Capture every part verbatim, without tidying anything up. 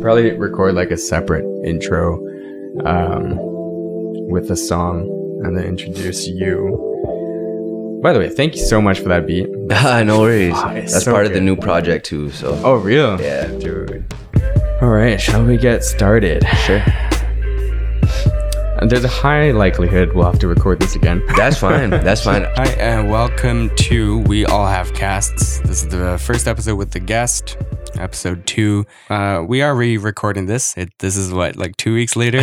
Probably record like a separate intro um, with a song and then introduce you. By the way, thank you so much for that beat. No worries. Oh, that's so part good. Of the new project too. So. Oh, real? Yeah, dude. All right, shall we get started? Sure. There's a high likelihood we'll have to record this again. That's fine. That's fine. Hi, and welcome to We All Have Casts. This is the first episode with the guest, episode two. Uh, we are re-recording this. It, this is what, like two weeks later?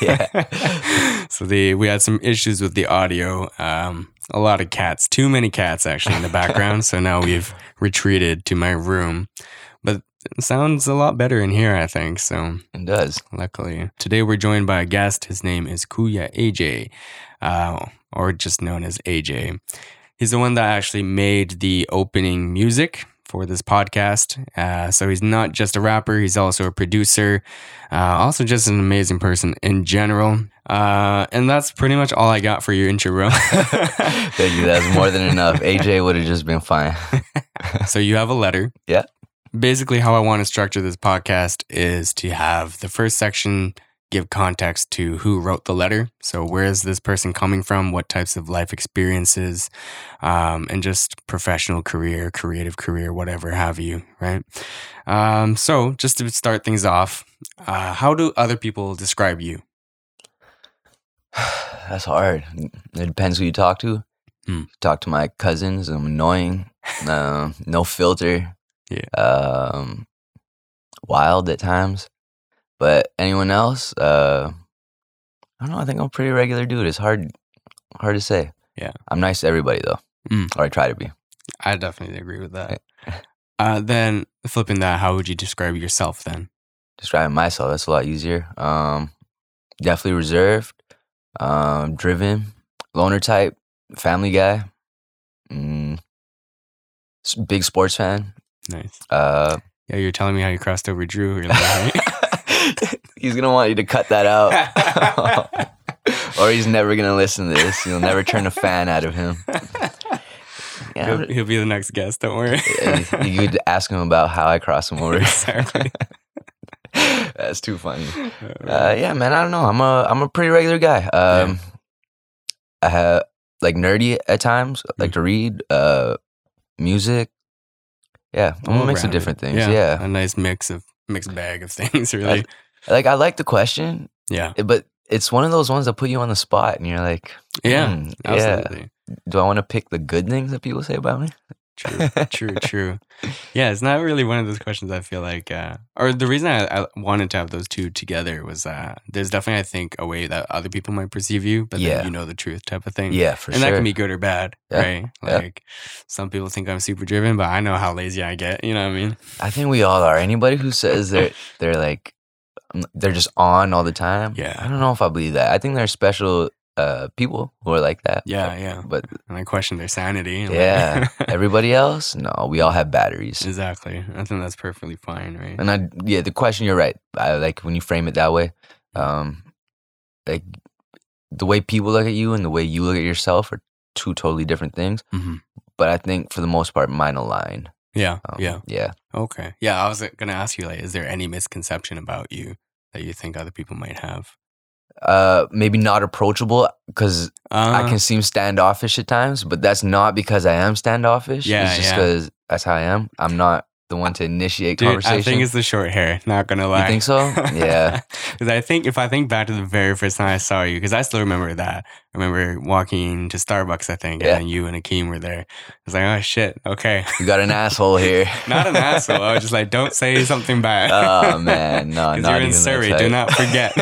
Yeah. So the, we had some issues with the audio. Um, a lot of cats. Too many cats, actually, in the background. So now we've retreated to my room. But it sounds a lot better in here, I think. So it does. Luckily, today we're joined by a guest. His name is Kuya A J, uh, or just known as A J. He's the one that actually made the opening music for this podcast. Uh, so he's not just a rapper; he's also a producer, uh, also just an amazing person in general. Uh, and that's pretty much all I got for your intro, bro. Thank you. That's more than enough. A J would have just been fine. So you have a letter. Yeah. Basically, how I want to structure this podcast is to have the first section give context to who wrote the letter. So where is this person coming from? What types of life experiences, um, and just professional career, creative career, whatever have you, right? Um, so just to start things off, uh, how do other people describe you? That's hard. It depends who you talk to. Hmm. Talk to my cousins. I'm annoying. Uh, no filter. Yeah. Um, wild at times, but anyone else? Uh, I don't know. I think I'm a pretty regular dude. It's hard, hard to say. Yeah, I'm nice to everybody though, mm. or I try to be. I definitely agree with that. uh, then flipping that, how would you describe yourself then? Describing myself, that's a lot easier. Um, definitely reserved, um, driven, loner type, family guy, mm, big sports fan. Nice. Uh, yeah, you're telling me how you crossed over Drew. You're like, right? He's going to want you to cut that out. Or he's never going to listen to this. You'll never turn a fan out of him. Yeah, he'll, he'll be the next guest. Don't worry. You could ask him about how I crossed him over. Exactly. That's too funny. Uh, yeah, man, I don't know. I'm a, I'm a pretty regular guy. Um, yeah. I have like nerdy at times. I like mm-hmm. to read uh, music. Yeah, I'm gonna mix of different things. Yeah, yeah, a nice mix of mixed bag of things. Really, I, like I like the question. Yeah, but it's one of those ones that put you on the spot, and you're like, yeah, mm, absolutely. Yeah. Do I want to pick the good things that people say about me? True, true, true. Yeah, it's not really one of those questions. I feel like, uh, or the reason I, I wanted to have those two together was uh, there's definitely, I think, a way that other people might perceive you, but yeah. then you know the truth type of thing. Yeah, for and sure. And that can be good or bad, yeah. right? Like yeah. some people think I'm super driven, but I know how lazy I get. You know what I mean? I think we all are. Anybody who says they're they're like they're just on all the time. Yeah, I don't know if I believe that. I think they're special. Uh, people who are like that. Yeah, but, yeah. But and I question their sanity. Yeah. Like, everybody else? No, we all have batteries. Exactly. I think that's perfectly fine, right? And I, yeah, the question, you're right. I like when you frame it that way. Um, like the way people look at you and the way you look at yourself are two totally different things. Mm-hmm. But I think for the most part, mine align. Yeah. Um, yeah. Yeah. Okay. Yeah. I was gonna ask you, like, is there any misconception about you that you think other people might have? Uh, maybe not approachable because uh, I can seem standoffish at times, but that's not because I am standoffish. Yeah, it's just because yeah. that's how I am. I'm not the one to initiate Dude, conversation. I think it's the short hair. Not gonna lie. You think so? Yeah. Because I think if I think back to the very first time I saw you, because I still remember that. I remember walking to Starbucks, I think, yeah. and you and Akeem were there. I was like, oh shit, okay. You got an asshole here. Not an asshole. I was just like, don't say something bad. Oh man, no, not even. Because you're in Surrey, do not forget.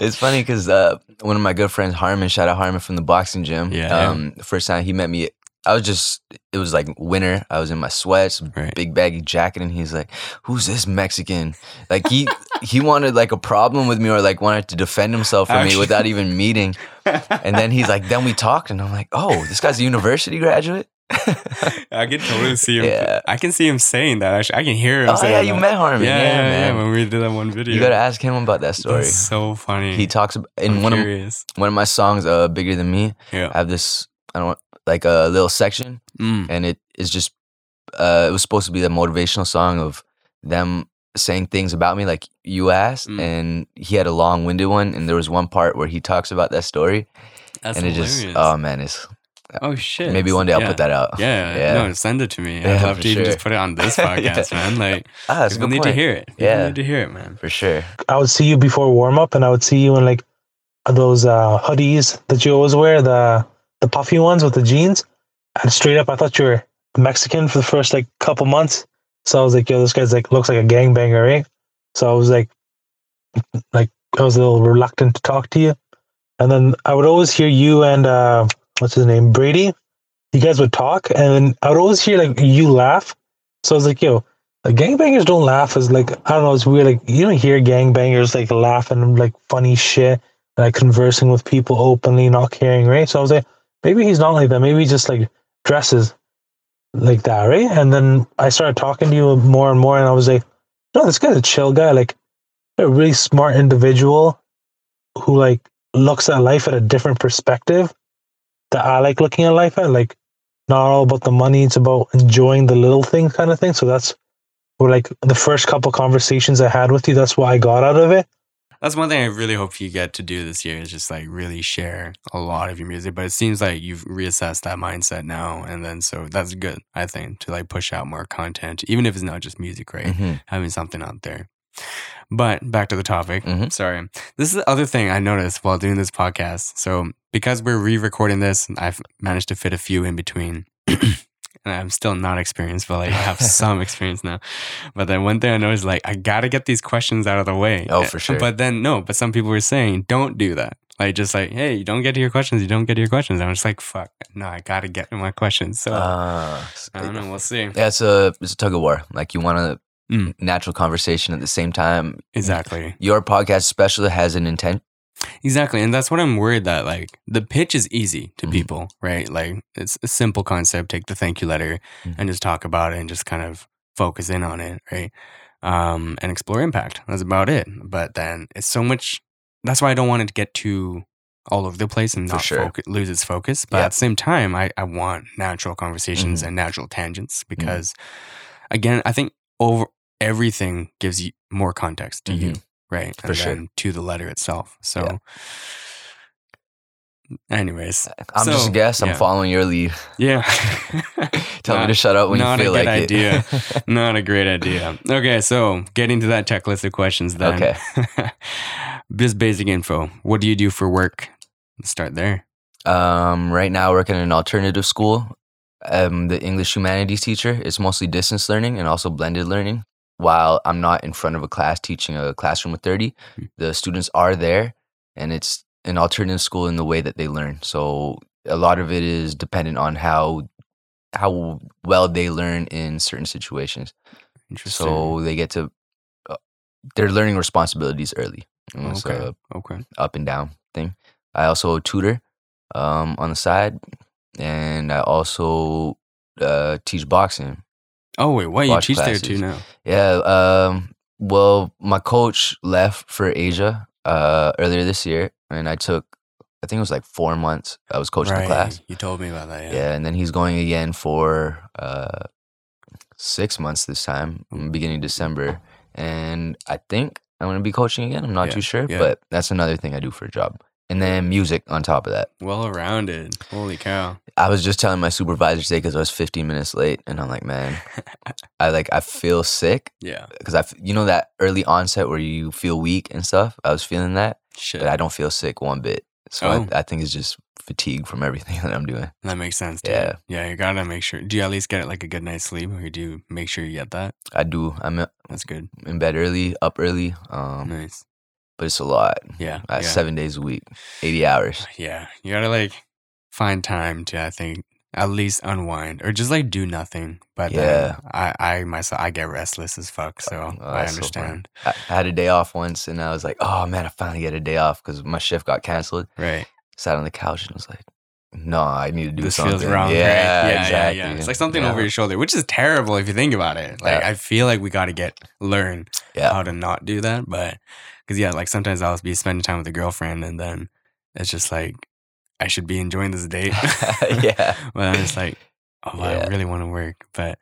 It's funny because uh, one of my good friends, Harmon, shout out Harmon from the boxing gym. Yeah. Um, the first time he met me, I was just, it was like winter. I was in my sweats, right. big baggy jacket. And he's like, who's this Mexican? Like he, he wanted like a problem with me or like wanted to defend himself from Actually. me without even meeting. And then he's like, then we talked and I'm like, oh, this guy's a university graduate. I can totally see him. Yeah. I can see him saying that. Actually, I can hear him. Oh saying yeah, that. You met Harmon. Yeah, yeah, yeah, man. Yeah, when we did that one video, you gotta ask him about that story. That's so funny. He talks about, in I'm one curious. of one of my songs, uh, "Bigger Than Me." Yeah. I have this. I don't. Like a little section, mm. and it is just, uh, it was supposed to be the motivational song of them saying things about me like you asked, mm. and he had a long-winded one, and there was one part where he talks about that story. That's and it hilarious. Just, oh man, it's... Oh shit. Maybe one day I'll yeah. put that out. Yeah, yeah. No, send it to me. Yeah, I'd love to even sure. just put it on this podcast, yeah. man. Like, ah, people need point. to hear it. People yeah. need to hear it, man. For sure. I would see you before warm-up, and I would see you in like those uh, hoodies that you always wear, the the puffy ones with the jeans. And straight up, I thought you were Mexican for the first like couple months. So I was like, yo, this guy's like looks like a gangbanger, right? So I was like, like I was a little reluctant to talk to you. And then I would always hear you and uh, what's his name, Brady. You guys would talk, and then I would always hear like you laugh. So I was like, yo, like, gangbangers don't laugh. Is like I don't know, it's weird. Like you don't hear gangbangers like laughing like funny shit, like conversing with people openly, not caring, right? So I was like, maybe he's not like that. Maybe he just like dresses like that, right? And then I started talking to you more and more, and I was like, no, this guy's a chill guy, like a really smart individual who like looks at life at a different perspective that I like looking at life at, like not all about the money, it's about enjoying the little thing kind of thing. So that's what, like the first couple conversations I had with you, that's what I got out of it. That's one thing I really hope you get to do this year, is just like really share a lot of your music. But it seems like you've reassessed that mindset now. And then so that's good, I think, to like push out more content, even if it's not just music, right? Mm-hmm. Having something out there. But back to the topic. Mm-hmm. Sorry. This is the other thing I noticed while doing this podcast. So because we're re-recording this, I've managed to fit a few in between. And I'm still not experienced, but like I have some experience now. But then one thing I noticed, like I gotta get these questions out of the way. Oh, for sure. But then no, but some people were saying, don't do that. Like just like, hey, you don't get to your questions. You don't get to your questions. And I'm just like, fuck, no, I gotta get to my questions. So uh, I don't know. We'll see. Yeah, it's a it's a tug of war. Like you want a mm. natural conversation at the same time. Exactly. Your podcast special has an intent. Exactly. And that's what I'm worried that like the pitch is easy to mm-hmm. people, right? Like it's a simple concept. Take the thank you letter mm-hmm. and just talk about it and just kind of focus in on it, right? Um, and explore impact. That's about it. But then it's so much. That's why I don't want it to get too all over the place and not sure. focus, lose its focus. But yeah. at the same time, I, I want natural conversations mm-hmm. and natural tangents because mm-hmm. again, I think over everything gives you more context to mm-hmm. you. Right. For and sure. then to the letter itself. So yeah. anyways. I'm so, just a guest. I'm yeah. following your lead. Yeah. Tell not, me to shut up when you feel like it. Not a good idea. Not a great idea. Okay. So getting to that checklist of questions then. Okay. Just basic info. What do you do for work? Let's start there. Um, right now I work in an alternative school. I'm the English humanities teacher. It's mostly distance learning and also blended learning. While I'm not in front of a class teaching a classroom of thirty, the students are there, and it's an alternative school in the way that they learn. So a lot of it is dependent on how how well they learn in certain situations. Interesting. So they get to uh, they're learning responsibilities early. And it's okay. A okay. Up and down thing. I also tutor um, on the side, and I also uh, teach boxing. Oh, wait, why you teach classes. There too now? Yeah, um, well, my coach left for Asia uh, earlier this year, and I took, I think it was like four months, I was coaching right. the class. You told me about that, yeah. Yeah, and then he's going again for uh, six months this time, beginning December, and I think I'm going to be coaching again, I'm not yeah. too sure, yeah. but that's another thing I do for a job. And then music on top of that. Well-rounded. Holy cow. I was just telling my supervisor today because I was fifteen minutes late. And I'm like, man, I like I feel sick. Yeah. Because, I, you know, that early onset where you feel weak and stuff? I was feeling that. Shit. But I don't feel sick one bit. So oh. I, I think it's just fatigue from everything that I'm doing. That makes sense, dude. Yeah. Yeah, you got to make sure. Do you at least get like a good night's sleep? Or do you make sure you get that? I do. I'm That's good. In bed early, up early. Um, nice. But it's a lot. Yeah. Uh, yeah. Seven days a week, eighty hours. Yeah. You got to like find time to, I think, at least unwind or just like do nothing. But yeah. I, I myself, I get restless as fuck. So oh, I understand. So I, I had a day off once and I was like, oh man, I finally get a day off because my shift got canceled. Right. Sat on the couch and was like, no, I need to do this something. Feels wrong, yeah, right? yeah, exactly. yeah, yeah. It's like something yeah. over your shoulder, which is terrible if you think about it. Like yeah. I feel like we got to get learn yeah. how to not do that, but because yeah, like sometimes I'll be spending time with a girlfriend, and then it's just like I should be enjoying this date. yeah, but I'm just like, oh, yeah. I really want to work, but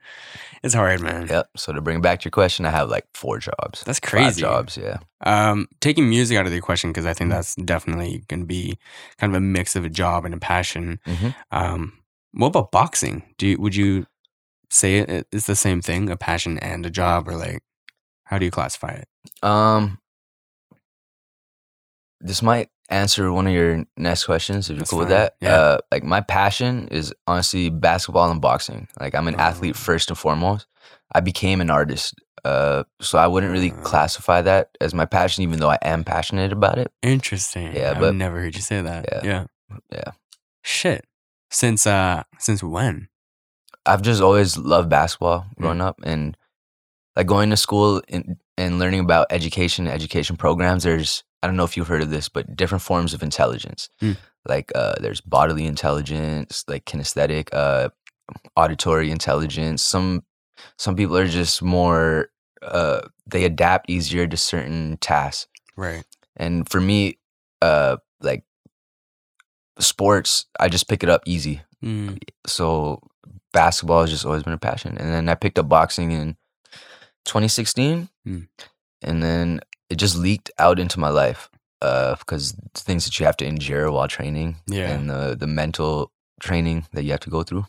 it's hard, man. Yep. So to bring back your question, I have like four jobs. That's crazy. Five jobs, yeah. Um, taking music out of the equation, because I think that's definitely going to be kind of a mix of a job and a passion. Mm-hmm. Um, what about boxing? Do you, would you say it, it's the same thing, a passion and a job, or like how do you classify it? Um, this might answer one of your next questions if you're That's cool fine. with that. Yeah. Uh, like my passion is honestly basketball and boxing. Like I'm an oh. athlete first and foremost. I became an artist. Uh, so I wouldn't really uh. classify that as my passion, even though I am passionate about it. Interesting. Yeah, I've but, never heard you say that. Yeah. Yeah. yeah. Shit. Since uh, since when? I've just always loved basketball growing mm. up, and like going to school and, and learning about education, education programs. There's, I don't know if you've heard of this, but different forms of intelligence. Mm. Like uh, there's bodily intelligence, like kinesthetic, uh, auditory intelligence. Some some people are just more, uh, they adapt easier to certain tasks. Right. And for me, uh, like sports, I just pick it up easy. Mm. So basketball has just always been a passion. And then I picked up boxing in twenty sixteen. Mm. And then it just leaked out into my life because uh, things that you have to endure while training yeah. and the, the mental training that you have to go through.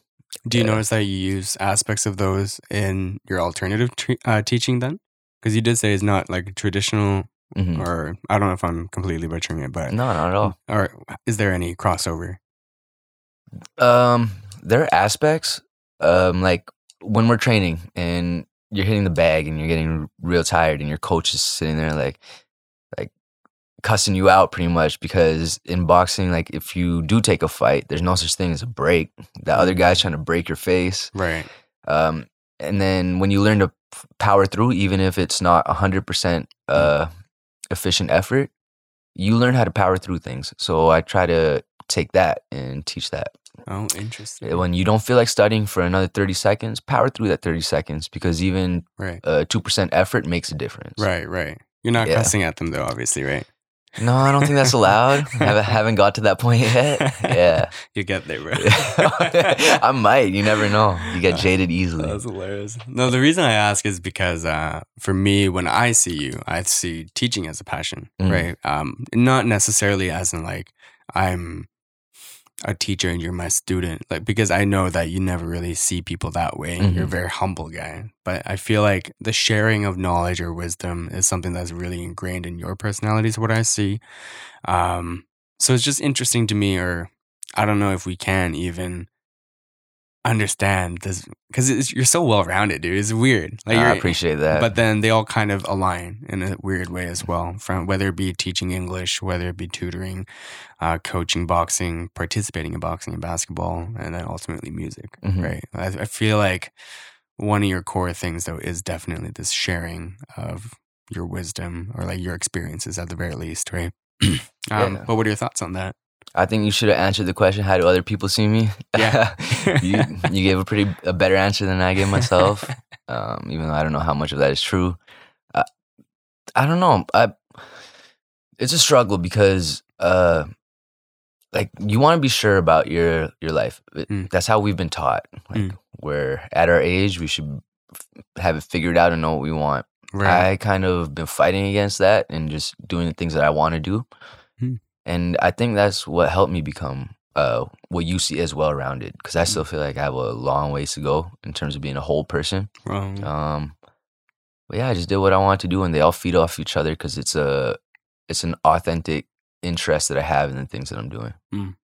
Do you yeah. notice that you use aspects of those in your alternative tre- uh, teaching then? Because you did say it's not like traditional mm-hmm. or I don't know if I'm completely butchering it, but. No, not at all. Or is there any crossover? Um, there are aspects um, like when we're training and you're hitting the bag and you're getting real tired and your coach is sitting there like like cussing you out pretty much, because in boxing, like if you do take a fight, there's no such thing as a break. The other guy's trying to break your face. Right. Um, and then when you learn to power through, even if it's not one hundred percent uh, efficient effort, you learn how to power through things. So I try to take that and teach that. Oh, interesting. When you don't feel like studying for another thirty seconds, power through that thirty seconds, because even right. uh, two percent effort makes a difference. Right, right. You're not yeah. cussing at them though, obviously, right? No, I don't think that's allowed. I haven't got to that point yet. Yeah. You get there, bro. I might. You never know. You get jaded easily. That's hilarious. No, the reason I ask is because uh, for me, when I see you, I see teaching as a passion, mm. right? Um, not necessarily as in like I'm a teacher and you're my student, like, because I know that you never really see people that way and mm-hmm. you're a very humble guy, but I feel like the sharing of knowledge or wisdom is something that's really ingrained in your personality is what I see. Um, so it's just interesting to me, or I don't know if we can even understand this, because you're so well-rounded, dude. It's weird. Like, I appreciate that. But then they all kind of align in a weird way as well, from whether it be teaching English, whether it be tutoring, uh, coaching boxing, participating in boxing and basketball, and then ultimately music, mm-hmm. right? I, I feel like one of your core things, though, is definitely this sharing of your wisdom, or like your experiences at the very least, right? um, yeah. But what are your thoughts on that? I think you should have answered the question, how do other people see me? Yeah. you, you gave a pretty a better answer than I gave myself, um, even though I don't know how much of that is true. I, I don't know. I, it's a struggle because, uh, like, you want to be sure about your, your life. It, mm. That's how we've been taught. Like, mm. we're at our age, we should f- have it figured out and know what we want. Right. I kind of been fighting against that and just doing the things that I want to do. Mm. And I think that's what helped me become uh, what you see as well-rounded, because I still feel like I have a long ways to go in terms of being a whole person. Right. Um, but yeah, I just did what I wanted to do, and they all feed off each other because it's a it's an authentic interest that I have in the things that I'm doing. Mm.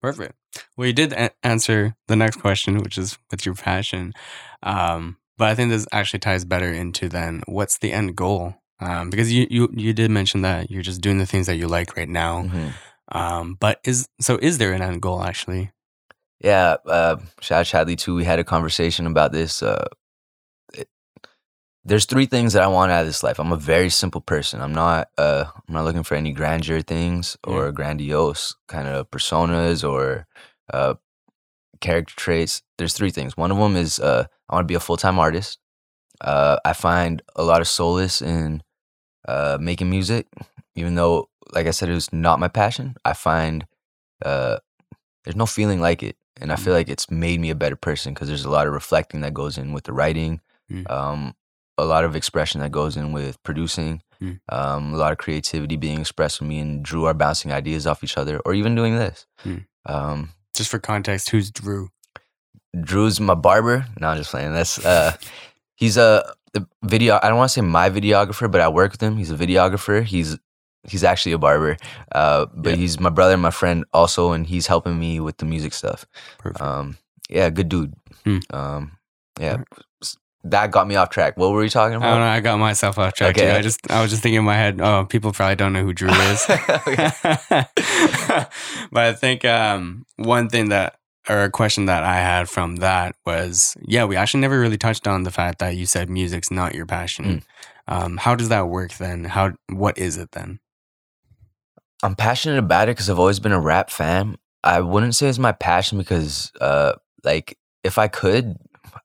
Perfect. Well, you did a- answer the next question, which is what's your passion. Um, but I think this actually ties better into then what's the end goal. Um, because you, you you did mention that you're just doing the things that you like right now. Mm-hmm. Um, but is so is there an end goal actually? Yeah. Uh, shout out Chadley too. We had a conversation about this. Uh, it, there's three things that I want out of this life. I'm a very simple person. I'm not uh, I'm not looking for any grandeur things or yeah. grandiose kind of personas or uh, character traits. There's three things. One of them is uh, I want to be a full-time artist. Uh, I find a lot of solace in uh, making music, even though, like I said, it was not my passion. I find uh, there's no feeling like it. And I feel like it's made me a better person because there's a lot of reflecting that goes in with the writing, mm. um, a lot of expression that goes in with producing, mm. um, a lot of creativity being expressed with me and Drew are bouncing ideas off each other or even doing this. Mm. Um, Just for context, who's Drew? Drew's my barber. No, I'm just playing. That's uh, he's a video. I don't want to say my videographer, but I work with him. He's a videographer. He's he's actually a barber, uh, but yeah. he's my brother and my friend also, and he's helping me with the music stuff. Perfect. Um, yeah, good dude. Hmm. Um, yeah, right. That got me off track. What were we talking about? I don't know. I got myself off track okay. too. I just I was just thinking in my head. Oh, people probably don't know who Drew is. But I think um, one thing that. Or a question that I had from that was, yeah, we actually never really touched on the fact that you said music's not your passion. Mm. Um, how does that work then? How, what is it then? I'm passionate about it because I've always been a rap fan. I wouldn't say it's my passion because, uh, like, if I could,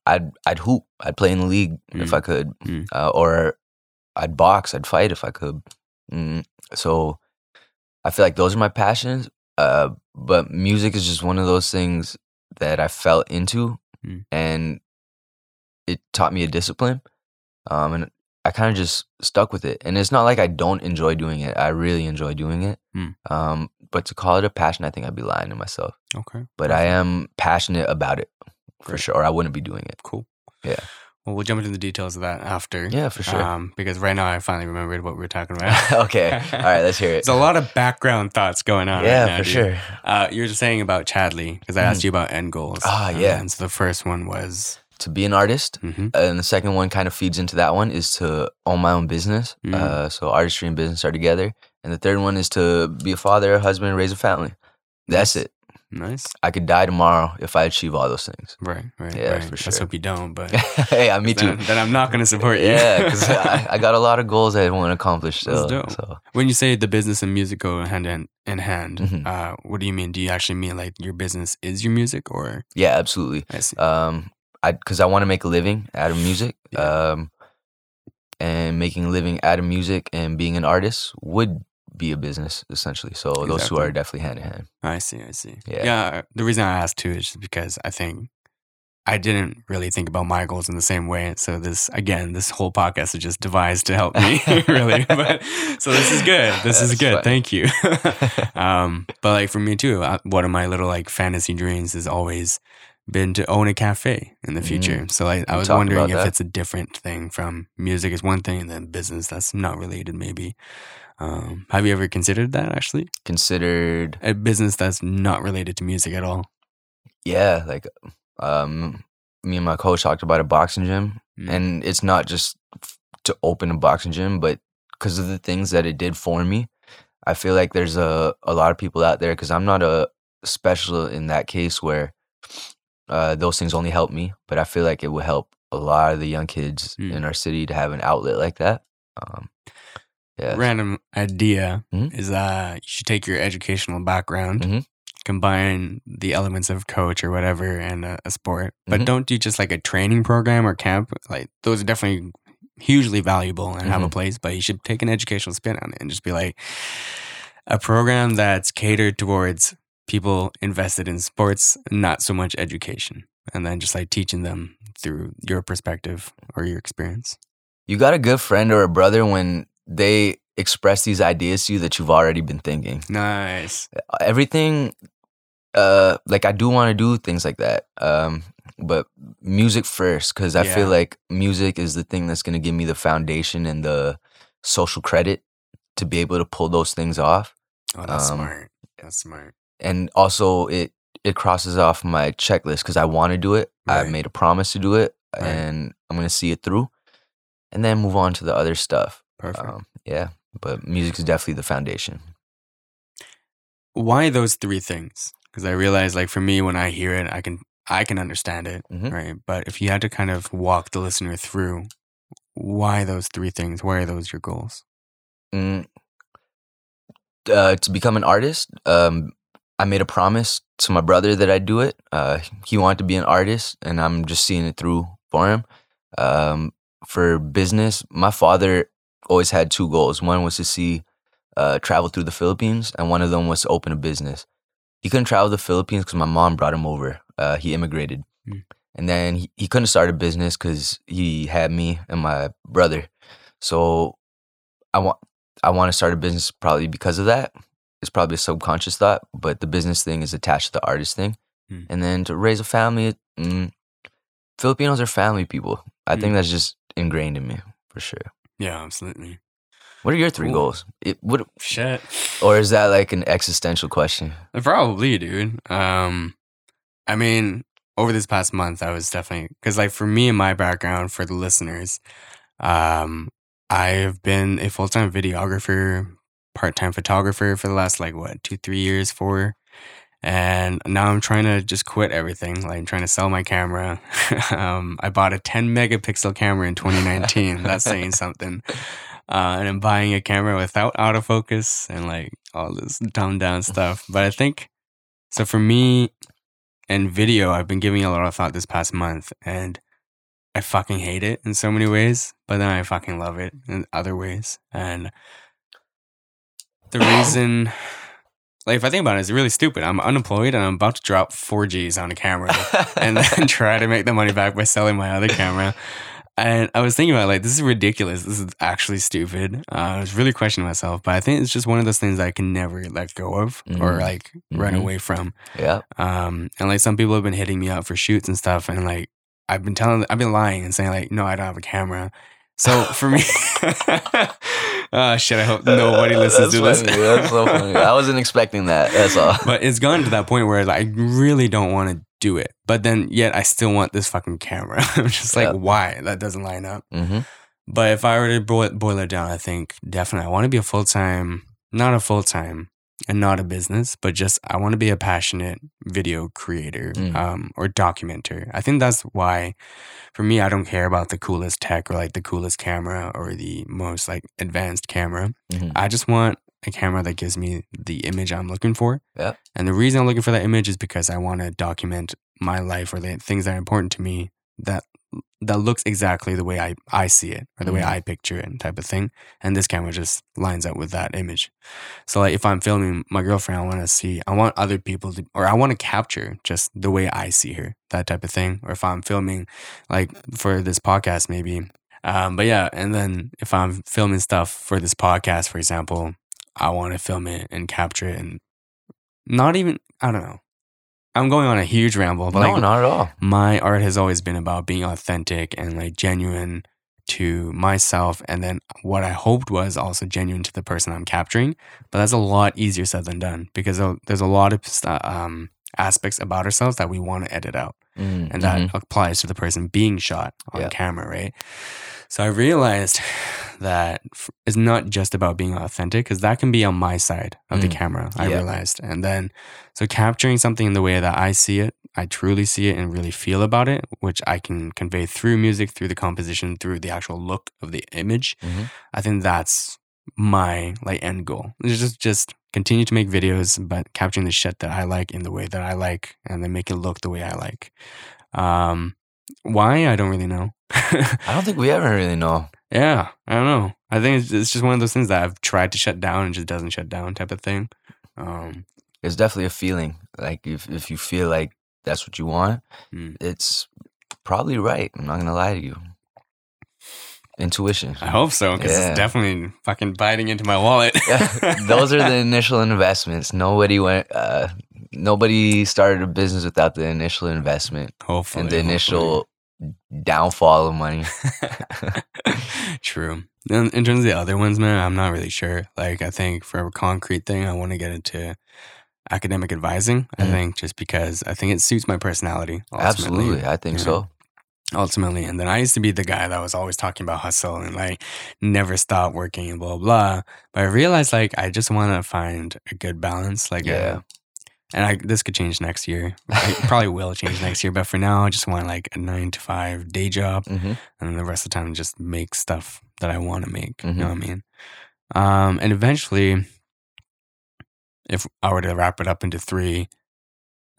I'd I'd hoop. I'd play in the league mm. if I could. Mm. Uh, or I'd box. I'd fight if I could. Mm. So I feel like those are my passions. Uh, but music is just one of those things that I fell into mm. and it taught me a discipline. Um, and I kind of just stuck with it. And it's not like I don't enjoy doing it. I really enjoy doing it. Mm. Um, but to call it a passion, I think I'd be lying to myself. Okay. But I am passionate about it for Great. Sure. Or I wouldn't be doing it. Cool. Yeah. Well, we'll jump into the details of that after. Yeah, for sure. Um, because right now I finally remembered what we were talking about. Okay. All right, let's hear it. There's a lot of background thoughts going on yeah, right now. Yeah, for dude. Sure. Uh, you were just saying about Chadley because I asked mm. you about end goals. Ah, yeah. Uh, and so the first one was? To be an artist. Mm-hmm. Uh, and the second one kind of feeds into that one is to own my own business. Mm. Uh, so artistry and business are together. And the third one is to be a father, a husband, raise a family. That's nice. It. Nice. I could die tomorrow if I achieve all those things. Right, right, yeah, right. For sure. Let's hope you don't, but... Hey, I me too. Then, then I'm not going to support you. Yeah, because I, I got a lot of goals I want to accomplish. So, That's dope. So. When you say the business and music go hand in, in hand, mm-hmm. uh, what do you mean? Do you actually mean like your business is your music or...? Yeah, absolutely. I see. Um, I, because I want to make a living out of music. Yeah. Um, and making a living out of music and being an artist would... be a business essentially. So exactly. Those two are definitely hand in hand. I see, I see. Yeah. yeah. The reason I asked too is just because I think I didn't really think about my goals in the same way. So this again, this whole podcast is just devised to help me really. But so this is good. This That's is good. Funny. Thank you. um, but like for me too, I, one of my little like fantasy dreams has always been to own a cafe in the future. Mm. So like, I was wondering if that. It's a different thing from music is one thing and then business that's not related maybe. Um, have you ever considered that actually? Considered a business that's not related to music at all? Yeah, like um, me and my coach talked about a boxing gym, mm. and it's not just f- to open a boxing gym, but because of the things that it did for me, I feel like there's a a lot of people out there because I'm not a special in that case where uh, those things only help me, but I feel like it would help a lot of the young kids mm. in our city to have an outlet like that. Um, Yes. Random idea mm-hmm. is that uh, you should take your educational background, mm-hmm. combine the elements of coach or whatever and a, a sport, but mm-hmm. don't do just like a training program or camp. Like those are definitely hugely valuable and mm-hmm. have a place, but you should take an educational spin on it and just be like a program that's catered towards people invested in sports, not so much education, and then just like teaching them through your perspective or your experience. You got a good friend or a brother when they express these ideas to you that you've already been thinking. Nice. Everything, uh, like I do want to do things like that, um, but music first because I yeah. feel like music is the thing that's going to give me the foundation and the social credit to be able to pull those things off. Oh, that's um, smart. That's smart. And also it, it crosses off my checklist because I want to do it. Right. I've made a promise to do it right. and I'm going to see it through and then move on to the other stuff. Perfect. Um, yeah, but music is definitely the foundation. Why those three things? Because I realize, like for me, when I hear it, I can I can understand it, mm-hmm. right? But if you had to kind of walk the listener through, why those three things? Why are those your goals? Mm, uh, to become an artist, um, I made a promise to my brother that I'd do it. Uh, he wanted to be an artist, and I'm just seeing it through for him. Um, for business, my father always had two goals. One was to see, uh, travel through the Philippines, and one of them was to open a business. he couldn't travel to the Philippines because my mom brought him over. Uh, he immigrated. Mm. And then he, he couldn't start a business because he had me and my brother. So I want I want to start a business probably because of that. It's probably a subconscious thought, but the business thing is attached to the artist thing. Mm. And then to raise a family, mm, Filipinos are family people. I mm. think that's just ingrained in me for sure. Yeah, absolutely. What are your three Ooh. goals? It would shit, or is that like an existential question? Probably, dude. Um, I mean, over this past month, I was definitely because, like, for me and my background, for the listeners, um, I've been a full-time videographer, part-time photographer for the last like what two, three years, four, and now I'm trying to just quit everything. Like, I'm trying to sell my camera. um, I bought a ten megapixel camera in twenty nineteen. That's saying something. Uh, and I'm buying a camera without autofocus and like all this dumbed down stuff. But I think, so for me and video, I've been giving a lot of thought this past month and I fucking hate it in so many ways, but then I fucking love it in other ways. And the reason, like if I think about it, it's really stupid. I'm unemployed and I'm about to drop four G's on a camera and then try to make the money back by selling my other camera. And I was thinking about it, like, this is ridiculous. This is actually stupid. Uh, I was really questioning myself, but I think it's just one of those things that I can never let go of mm-hmm. or like mm-hmm. run away from. Yeah. Um, and like some people have been hitting me up for shoots and stuff. And like, I've been telling, I've been lying and saying like, no, I don't have a camera. So for me, oh shit, I hope nobody listens to this. That's so funny. I wasn't expecting that. That's all. But it's gone to that point where like, I really don't want to do it, but then yet I still want this fucking camera. I'm just like, yeah. why? That doesn't line up. Mm-hmm. But if I were to boil, boil it down, I think definitely I want to be a full-time, not a full-time and not a business, but just I want to be a passionate video creator mm. um, or documenter. I think that's why for me, I don't care about the coolest tech or like the coolest camera or the most like advanced camera. Mm-hmm. I just want a camera that gives me the image I'm looking for. Yep. And the reason I'm looking for that image is because I want to document my life or the things that are important to me that that looks exactly the way I, I see it or the mm-hmm. way I picture it type of thing. And this camera just lines up with that image. So like if I'm filming my girlfriend, I want to see, I want other people to, or I want to capture just the way I see her, that type of thing. Or if I'm filming like for this podcast maybe. Um, but yeah, and then if I'm filming stuff for this podcast, for example, I want to film it and capture it and not even, I don't know. I'm going on a huge ramble. But no, like, not at all. My art has always been about being authentic and like genuine to myself. And then what I hoped was also genuine to the person I'm capturing. But that's a lot easier said than done because there's a lot of um, aspects about ourselves that we want to edit out. Mm, and that mm-hmm. applies to the person being shot on yeah. camera, right? So I realized that it's not just about being authentic because that can be on my side of mm. the camera, I yeah. realized. And then, so capturing something in the way that I see it, I truly see it and really feel about it, which I can convey through music, through the composition, through the actual look of the image. Mm-hmm. I think that's my like end goal. It's just, just continue to make videos, but capturing the shit that I like in the way that I like and then make it look the way I like. Um, why? I don't really know. I don't think we ever really know. Yeah, I don't know. I think it's, it's just one of those things that I've tried to shut down and just doesn't shut down type of thing. Um, it's definitely a feeling. Like if, if you feel like that's what you want, mm. it's probably right. I'm not going to lie to you. Intuition. I hope so, because yeah. it's definitely fucking biting into my wallet. yeah, those are the initial investments. Nobody went. Uh, nobody started a business without the initial investment. Hopefully, and the hopefully. initial downfall of money. True. And in terms of the other ones, man, I'm not really sure. Like, I think for a concrete thing, I want to get into academic advising. Mm-hmm. I think just because I think it suits my personality. Ultimately. Absolutely, I think yeah. so. Ultimately, and then I used to be the guy that was always talking about hustle and like never stop working and blah blah. But I realized like I just want to find a good balance, like yeah. A, and I this could change next year. It probably will change next year, but for now, I just want like a nine to five day job, mm-hmm. and the rest of the time just make stuff that I want to make. Mm-hmm. You know what I mean? Um, and eventually, if I were to wrap it up into three.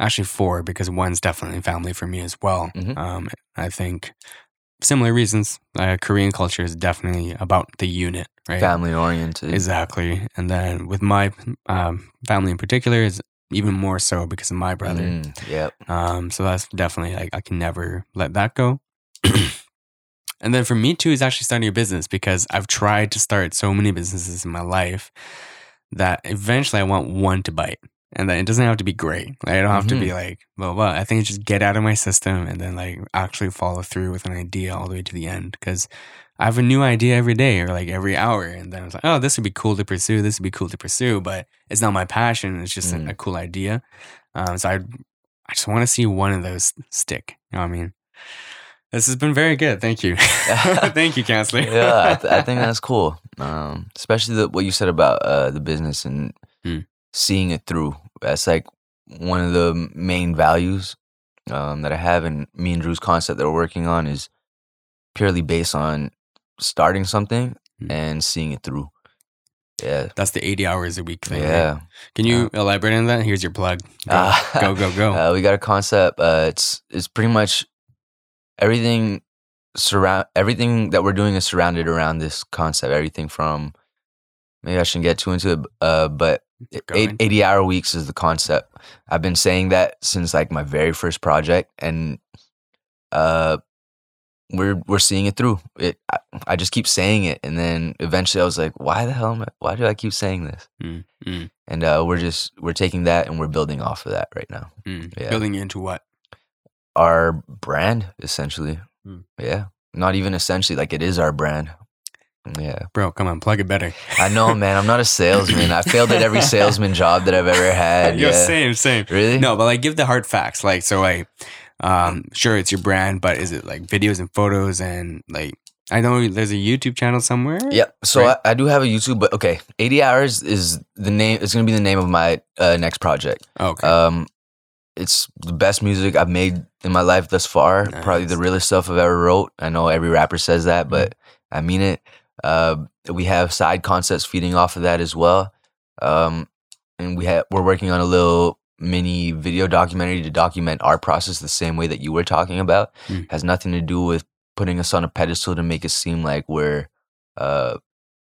Actually four, because one's definitely family for me as well. Mm-hmm. Um, I think similar reasons. Uh, Korean culture is definitely about the unit, right? Family oriented. Exactly. And then with my um, family in particular, is even more so because of my brother. Mm, yep. Um, so that's definitely like, I can never let that go. And then for me too is actually starting a business, because I've tried to start so many businesses in my life that eventually I want one to bite. And then it doesn't have to be great. Like, I don't have mm-hmm. to be like, blah, blah. I think it's just get out of my system and then like actually follow through with an idea all the way to the end. Because I have a new idea every day or like every hour. And then I was like, oh, this would be cool to pursue. This would be cool to pursue. But it's not my passion. It's just mm. a, a cool idea. Um, so I, I just want to see one of those stick. You know what I mean? This has been very good. Thank you. Thank you, Counselor. yeah, I, th- I think that's cool. Um, especially the, what you said about uh, the business and... Mm. seeing it through. That's like one of the main values um, that I have, and me and Drew's concept that we're working on is purely based on starting something mm. and seeing it through. Yeah. That's the eighty hours a week thing. Yeah. Right? Can you yeah. elaborate on that? Here's your plug. Go, uh, go, go. go. Uh, we got a concept. Uh, it's it's pretty much everything surround everything that we're doing is surrounded around this concept. Everything from, maybe I shouldn't get too into it, uh, but eighty hour weeks is the concept. I've been saying that since like my very first project, and uh, we're we're seeing it through. It I, I just keep saying it, and then eventually I was like, why the hell am I? Why do I keep saying this? Mm-hmm. And uh, we're just we're taking that and we're building off of that right now. Mm. Yeah. Building into what? Our brand, essentially. Mm. Yeah, not even essentially. Like, it is our brand. Yeah, bro, come on, plug it better. I know, man. I'm not a salesman. I failed at every salesman job that I've ever had. Yo, yeah, same, same. Really? No, but like, give the hard facts. Like, so like, um, sure, it's your brand, but is it like videos and photos and like? I know there's a YouTube channel somewhere. Yeah, so right? I, I do have a YouTube, but okay, eighty hours is the name. It's gonna be the name of my uh, next project. Okay. Um, it's the best music I've made in my life thus far. Nice. Probably the realest stuff I've ever wrote. I know every rapper says that, mm-hmm. but I mean it. Uh, we have side concepts feeding off of that as well, um, and we have we're working on a little mini video documentary to document our process the same way that you were talking about. Mm. Has nothing to do with putting us on a pedestal to make it seem like we're uh,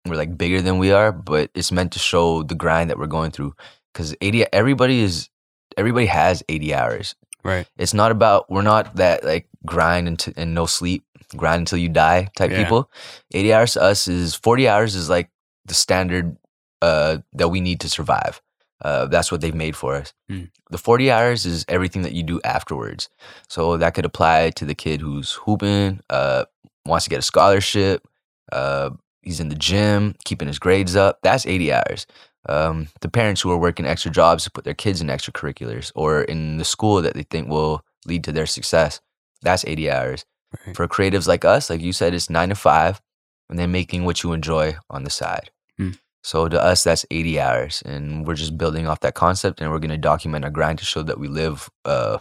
we're like bigger than we are, but it's meant to show the grind that we're going through. Because eighty, everybody is everybody has eighty hours. Right. It's not about we're not that like grind and, t- and no sleep. Grind until you die type yeah. people. eighty hours to us is forty hours is like the standard uh, that we need to survive. Uh, that's what they've made for us. Mm. The forty hours is everything that you do afterwards. So that could apply to the kid who's hooping, uh, wants to get a scholarship. Uh, he's in the gym, keeping his grades up. That's eighty hours. Um, the parents who are working extra jobs to put their kids in extracurriculars or in the school that they think will lead to their success. That's eighty hours. Right. For creatives like us, like you said, it's nine to five, and then making what you enjoy on the side. Mm. So to us, that's eighty hours, and we're just building off that concept, and we're going to document our grind to show that we live uh,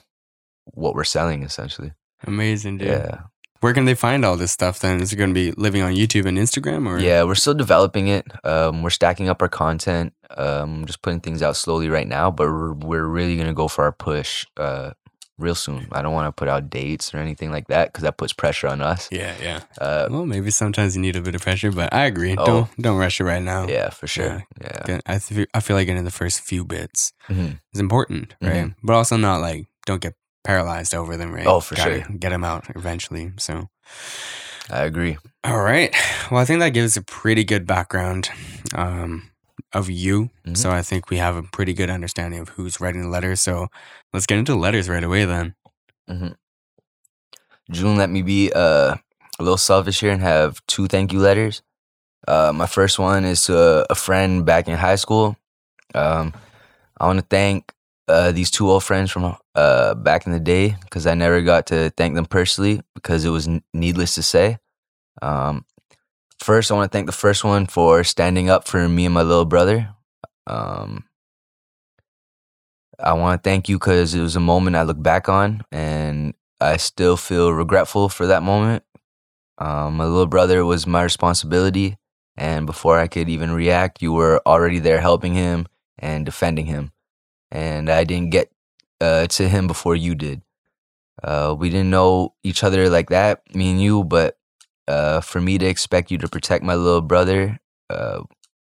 what we're selling, essentially. Amazing, dude. Yeah. Where can they find all this stuff then? Is it going to be living on YouTube and Instagram? Or yeah, we're still developing it. Um, we're stacking up our content, um, just putting things out slowly right now, but we're, we're really going to go for our push. Uh, real soon. I don't want to put out dates or anything like that because that puts pressure on us. Yeah, yeah. Uh, well, maybe sometimes you need a bit of pressure, but I agree. Oh, don't don't rush it right now. Yeah, for sure. Yeah, yeah. I th- I feel like getting the first few bits mm-hmm. is important, right? Mm-hmm. But also not like, don't get paralyzed over them, right? Oh, for Gotta sure. Get them out eventually, so. I agree. All right. Well, I think that gives a pretty good background um, of you. Mm-hmm. So I think we have a pretty good understanding of who's writing the letters. So let's get into letters right away then. Mm-hmm. June let me be uh, a little selfish here and have two thank you letters. Uh, my first one is to a friend back in high school. Um, I want to thank uh, these two old friends from uh, back in the day because I never got to thank them personally because it was n- needless to say. Um, First, I want to thank the first one for standing up for me and my little brother. Um, I want to thank you because it was a moment I look back on, and I still feel regretful for that moment. Um, my little brother was my responsibility, and before I could even react, you were already there helping him and defending him. And I didn't get uh, to him before you did. Uh, we didn't know each other like that, me and you, but Uh, for me to expect you to protect my little brother, uh,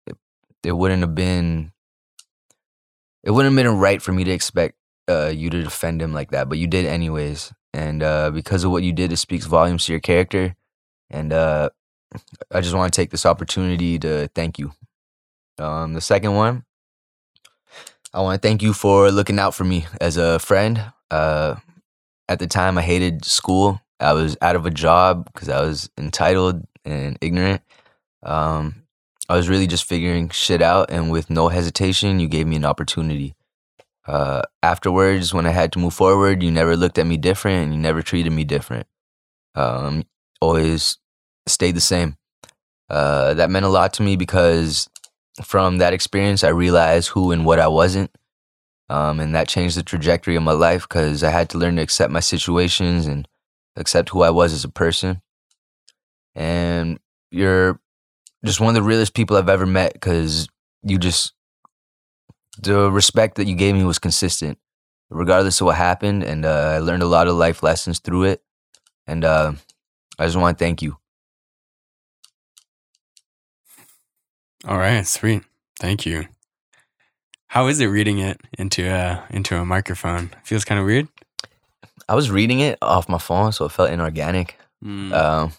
it, it wouldn't have been it wouldn't have been right for me to expect uh, you to defend him like that, but you did anyways. And uh, because of what you did, it speaks volumes to your character. And uh, I just want to take this opportunity to thank you. Um, the second one, I want to thank you for looking out for me as a friend. Uh, at the time, I hated school. I was out of a job because I was entitled and ignorant. Um, I was really just figuring shit out, and with no hesitation, you gave me an opportunity. Uh, afterwards, when I had to move forward, you never looked at me different, and you never treated me different. Um, always stayed the same. Uh, that meant a lot to me because from that experience, I realized who and what I wasn't. Um, and that changed the trajectory of my life because I had to learn to accept my situations and accept who I was as a person. And you're just one of the realest people I've ever met because you just, the respect that you gave me was consistent, regardless of what happened. And uh, I learned a lot of life lessons through it. And uh, I just want to thank you. All right, sweet. Thank you. How is it reading it into a, into a microphone? It feels kind of weird. I was reading it off my phone, so it felt inorganic. Mm. Um,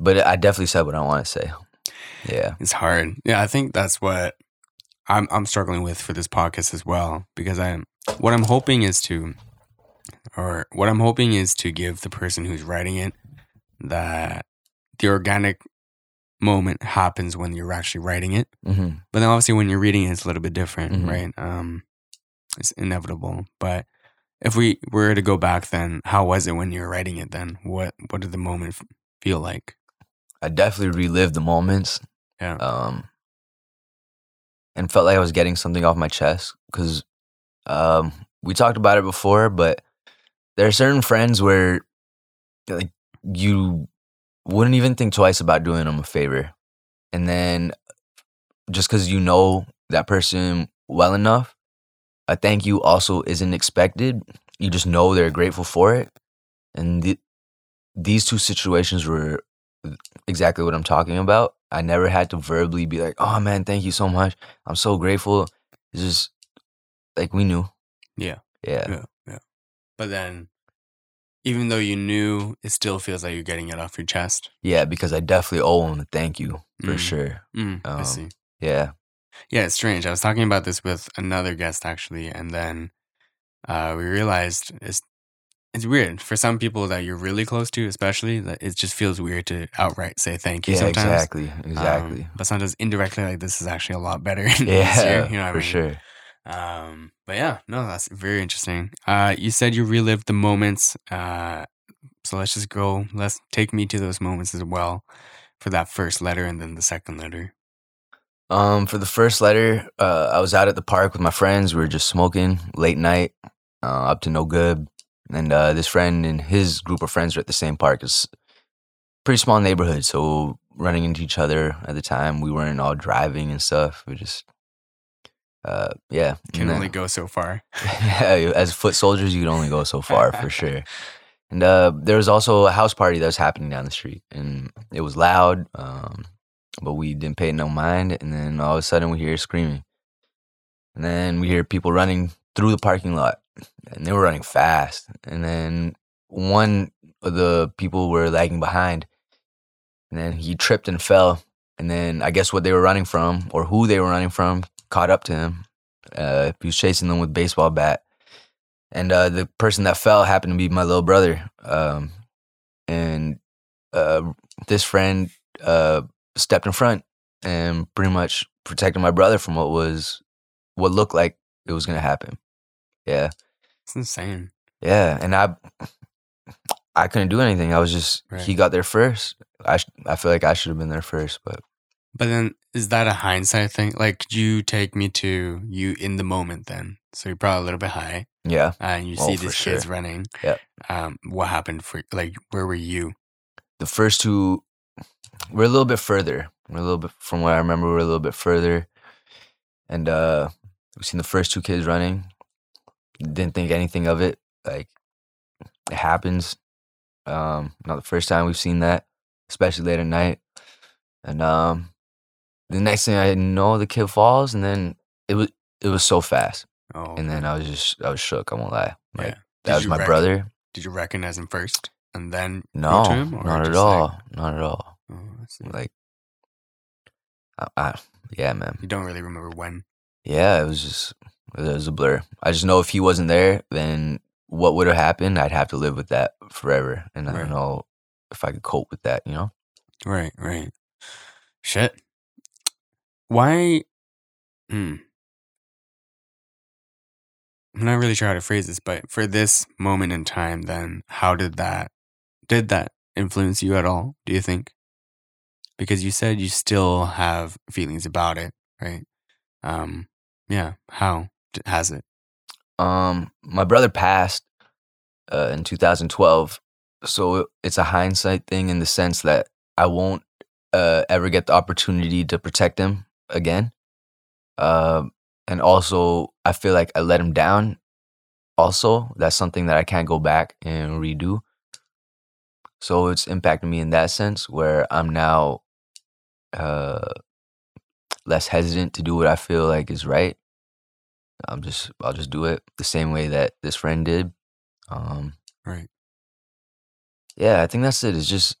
but I definitely said what I want to say. Yeah. It's hard. Yeah, I think that's what I'm I'm struggling with for this podcast as well, because I'm what I'm hoping is to or what I'm hoping is to give the person who's writing it that the organic moment happens when you're actually writing it. Mm-hmm. But then obviously when you're reading it, it's a little bit different, mm-hmm. right? Um, it's inevitable. But if we were to go back then, how was it when you were writing it then? What what did the moment feel like? I definitely relived the moments. Yeah. Um, and felt like I was getting something off my chest because um, we talked about it before, but there are certain friends where like you wouldn't even think twice about doing them a favor. And then just because you know that person well enough, a thank you also isn't expected. You just know they're grateful for it. And th- these two situations were exactly what I'm talking about. I never had to verbally be like, oh man, thank you so much, I'm so grateful. It's just like we knew. Yeah. Yeah. Yeah. Yeah. But then even though you knew, it still feels like you're getting it off your chest. Yeah, because I definitely owe him a thank you for mm. sure. Mm, um, I see. Yeah. Yeah, it's strange. I was talking about this with another guest actually, and then uh, we realized it's it's weird for some people that you're really close to, especially, that it just feels weird to outright say thank you. Yeah, sometimes. Exactly, exactly. Um, but sometimes indirectly, like this is actually a lot better. Yeah, year, you know what for I mean? Sure. Um, but yeah, no, that's very interesting. Uh, you said you relived the moments. Uh, so let's just go, let's take me to those moments as well for that first letter and then the second letter. Um, for the first letter, uh, I was out at the park with my friends. We were just smoking late night, uh, up to no good. And, uh, this friend and his group of friends were at the same park. It's a pretty small neighborhood. So running into each other at the time, we weren't all driving and stuff. We just... Uh, yeah. Can then, only go so far. Yeah, as foot soldiers, you can only go so far for sure. And uh, there was also a house party that was happening down the street, and it was loud, um, but we didn't pay no mind. And then all of a sudden, we hear screaming, and then we hear people running through the parking lot, and they were running fast. And then one of the people were lagging behind, and then he tripped and fell. And then I guess what they were running from, or who they were running from, caught up to him. Uh, he was chasing them with a baseball bat. And uh, the person that fell happened to be my little brother. Um, and uh, this friend uh, stepped in front and pretty much protected my brother from what was, what looked like it was going to happen. Yeah. It's insane. Yeah. And I I couldn't do anything. I was just, right. He got there first. I, sh- I feel like I should have been there first, but. But then, is that a hindsight thing? Like, could you take me to you in the moment then? So you're probably a little bit high. Yeah. Uh, and you oh, see these sure. kids running. Yeah. Um, what happened for, like, where were you? The first two, we're a little bit further. We're a little bit, from what I remember, we're a little bit further. And uh, we've seen the first two kids running. Didn't think anything of it. Like, it happens. Um, not the first time we've seen that, especially late at night. And um, the next thing I know, the kid falls, and then it was it was so fast. Oh. And then I was just, I was shook. I won't lie. Like, yeah. That was my rec- brother. Did you recognize him first and then no, go to him? No, not at all. Like... Not at all. Oh, I see. Like, I, I, yeah, man. You don't really remember when? Yeah, it was just, it was a blur. I just know if he wasn't there, then what would have happened? I'd have to live with that forever. And right. I don't know if I could cope with that, you know? Right, right. Shit. Why? Hmm. I'm not really sure how to phrase this, but for this moment in time, then how did that, did that influence you at all, do you think? Because you said you still have feelings about it, right? Um, yeah. How has it? Um, my brother passed uh, in two thousand twelve. So it's a hindsight thing in the sense that I won't uh, ever get the opportunity to protect him again. Uh, and also, I feel like I let him down. Also, that's something that I can't go back and redo. So it's impacted me in that sense where I'm now uh, less hesitant to do what I feel like is right. I'm just, I'll just do it the same way that this friend did. Um, right. Yeah, I think that's it. It's just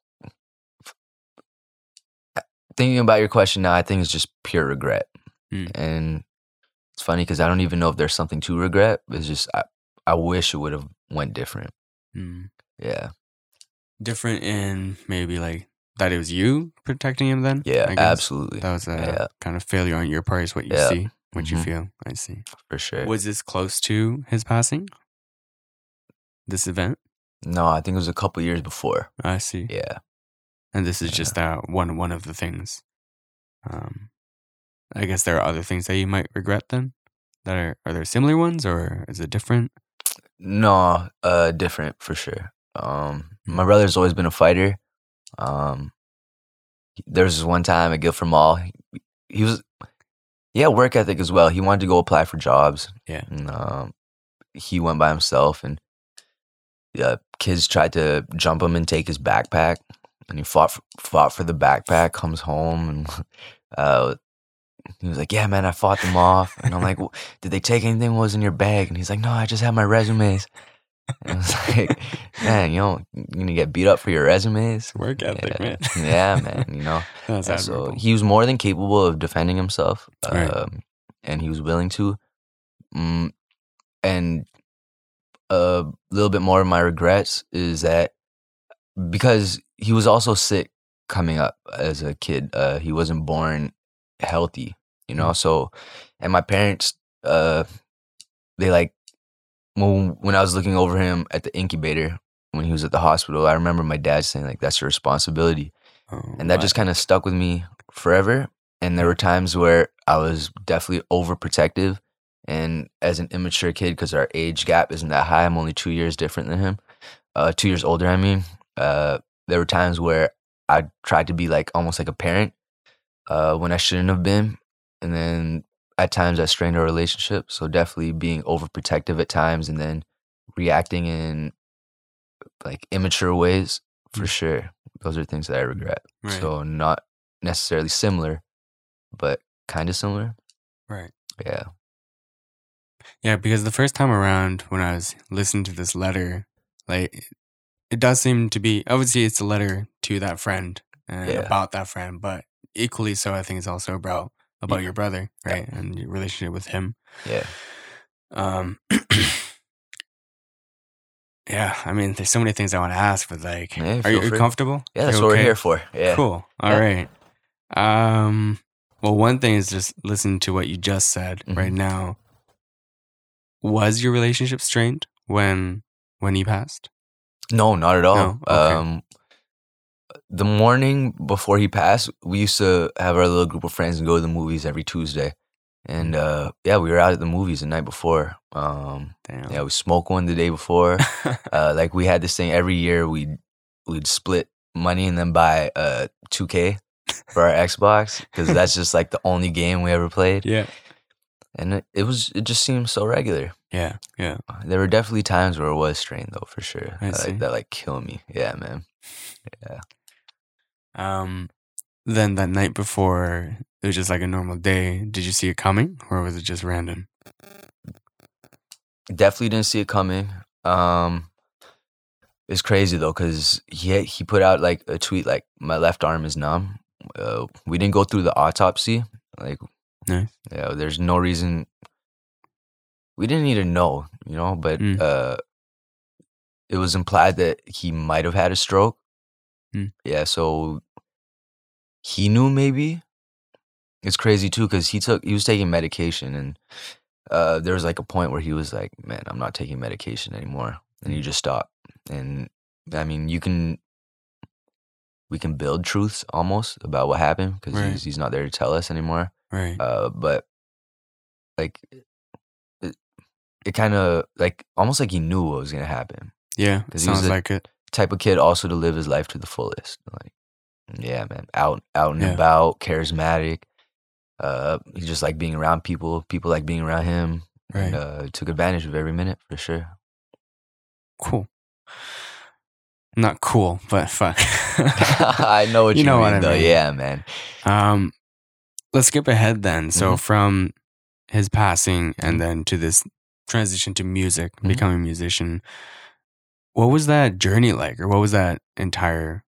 thinking about your question now, I think it's just pure regret. Mm. And it's funny because I don't even know if there's something to regret. It's just I, I wish it would have went different. Mm. Yeah. Different in maybe like that it was you protecting him then? Yeah, absolutely. That was a yeah. kind of failure on your part is what you yeah. see, what mm-hmm. you feel. I see. For sure. Was this close to his passing? This event? No, I think it was a couple years before. I see. Yeah. And this is yeah. just that one one of the things. Um, I guess there are other things that you might regret then? That are are there similar ones or is it different? No, uh, different for sure. Um, my brother's always been a fighter. Um, there was this one time at Guilford Mall. He, he was, he had work ethic as well. He wanted to go apply for jobs. Yeah. And, um, he went by himself and Uh, kids tried to jump him and take his backpack, and he fought for, fought for the backpack. Comes home and uh, he was like, "Yeah, man, I fought them off." And I'm like, well, "Did they take anything? What was in your bag?" And he's like, "No, I just had my resumes." And I was like, "Man, you don't you're gonna get beat up for your resumes? Work ethic, yeah, man." Yeah, man. You know, that's and so he was more than capable of defending himself, um, right. and he was willing to. Mm, and a little bit more of my regrets is that because he was also sick coming up as a kid, uh, he wasn't born healthy, you know? So, and my parents, uh, they like, when, when I was looking over him at the incubator, when he was at the hospital, I remember my dad saying like, "That's your responsibility." Oh, and that wow. just kind of stuck with me forever. And there were times where I was definitely overprotective. And as an immature kid, because our age gap isn't that high, I'm only two years different than him, uh, two years older, I mean. Uh, there were times where I tried to be like almost like a parent uh, when I shouldn't have been. And then at times I strained our relationship. So definitely being overprotective at times and then reacting in like immature ways, for sure. Those are things that I regret. Right. So not necessarily similar, but kind of similar. Right. Yeah. Yeah, because the first time around when I was listening to this letter, like it does seem to be, obviously it's a letter to that friend and yeah. about that friend, but equally so I think it's also about about yeah. your brother, right? Yeah. And your relationship with him. Yeah. Um Yeah, I mean there's so many things I want to ask, but like yeah, are you, are you comfortable? Yeah, that's what okay? we're here for. Yeah. Cool. All yeah. right. Um well one thing is just listen to what you just said mm-hmm. right now. Was your relationship strained when when he passed? No, not at all. No? Okay. Um, the morning before he passed, we used to have our little group of friends and go to the movies every Tuesday. And uh, yeah, we were out at the movies the night before. Um, Damn. Yeah, we smoked one the day before. uh, like we had this thing every year. We'd, we'd split money and then buy uh, two K for our Xbox because that's just like the only game we ever played. Yeah. And it, it was, it just seemed so regular. Yeah, yeah. There were definitely times where it was strained, though, for sure. I that, see. Like, that like killed me. Yeah, man. Yeah. Um. Then that night before It was just like a normal day. Did you see it coming, or was it just random? Definitely didn't see it coming. Um, it's crazy though, because he he put out like a tweet like, "My left arm is numb." Uh, we didn't go through the autopsy. Like, nice. Yeah, there's no reason. We didn't need to know, you know. But mm. uh, it was implied that he might have had a stroke. Mm. Yeah, so he knew maybe. It's crazy too, because he took he was taking medication, and uh, there was like a point where he was like, "Man, I'm not taking medication anymore," and he just stopped. And I mean, you can we can build truths almost about what happened, because right. he's he's not there to tell us anymore. Right. Uh, but like, it, it kind of like almost like he knew what was gonna happen. Yeah, it sounds he was like it. Type of kid also to live his life to the fullest. Like, yeah, man, out out and yeah. about, charismatic. Uh, he just liked being around people. People like being around him. Right. Uh, took advantage of every minute for sure. Cool. Not cool, but fuck. I know what you, you know mean, what I though. Mean. Yeah, man. Um, let's skip ahead then. So mm-hmm. from his passing and then to this transition to music, mm-hmm. becoming a musician. What was that journey like, or what was that entire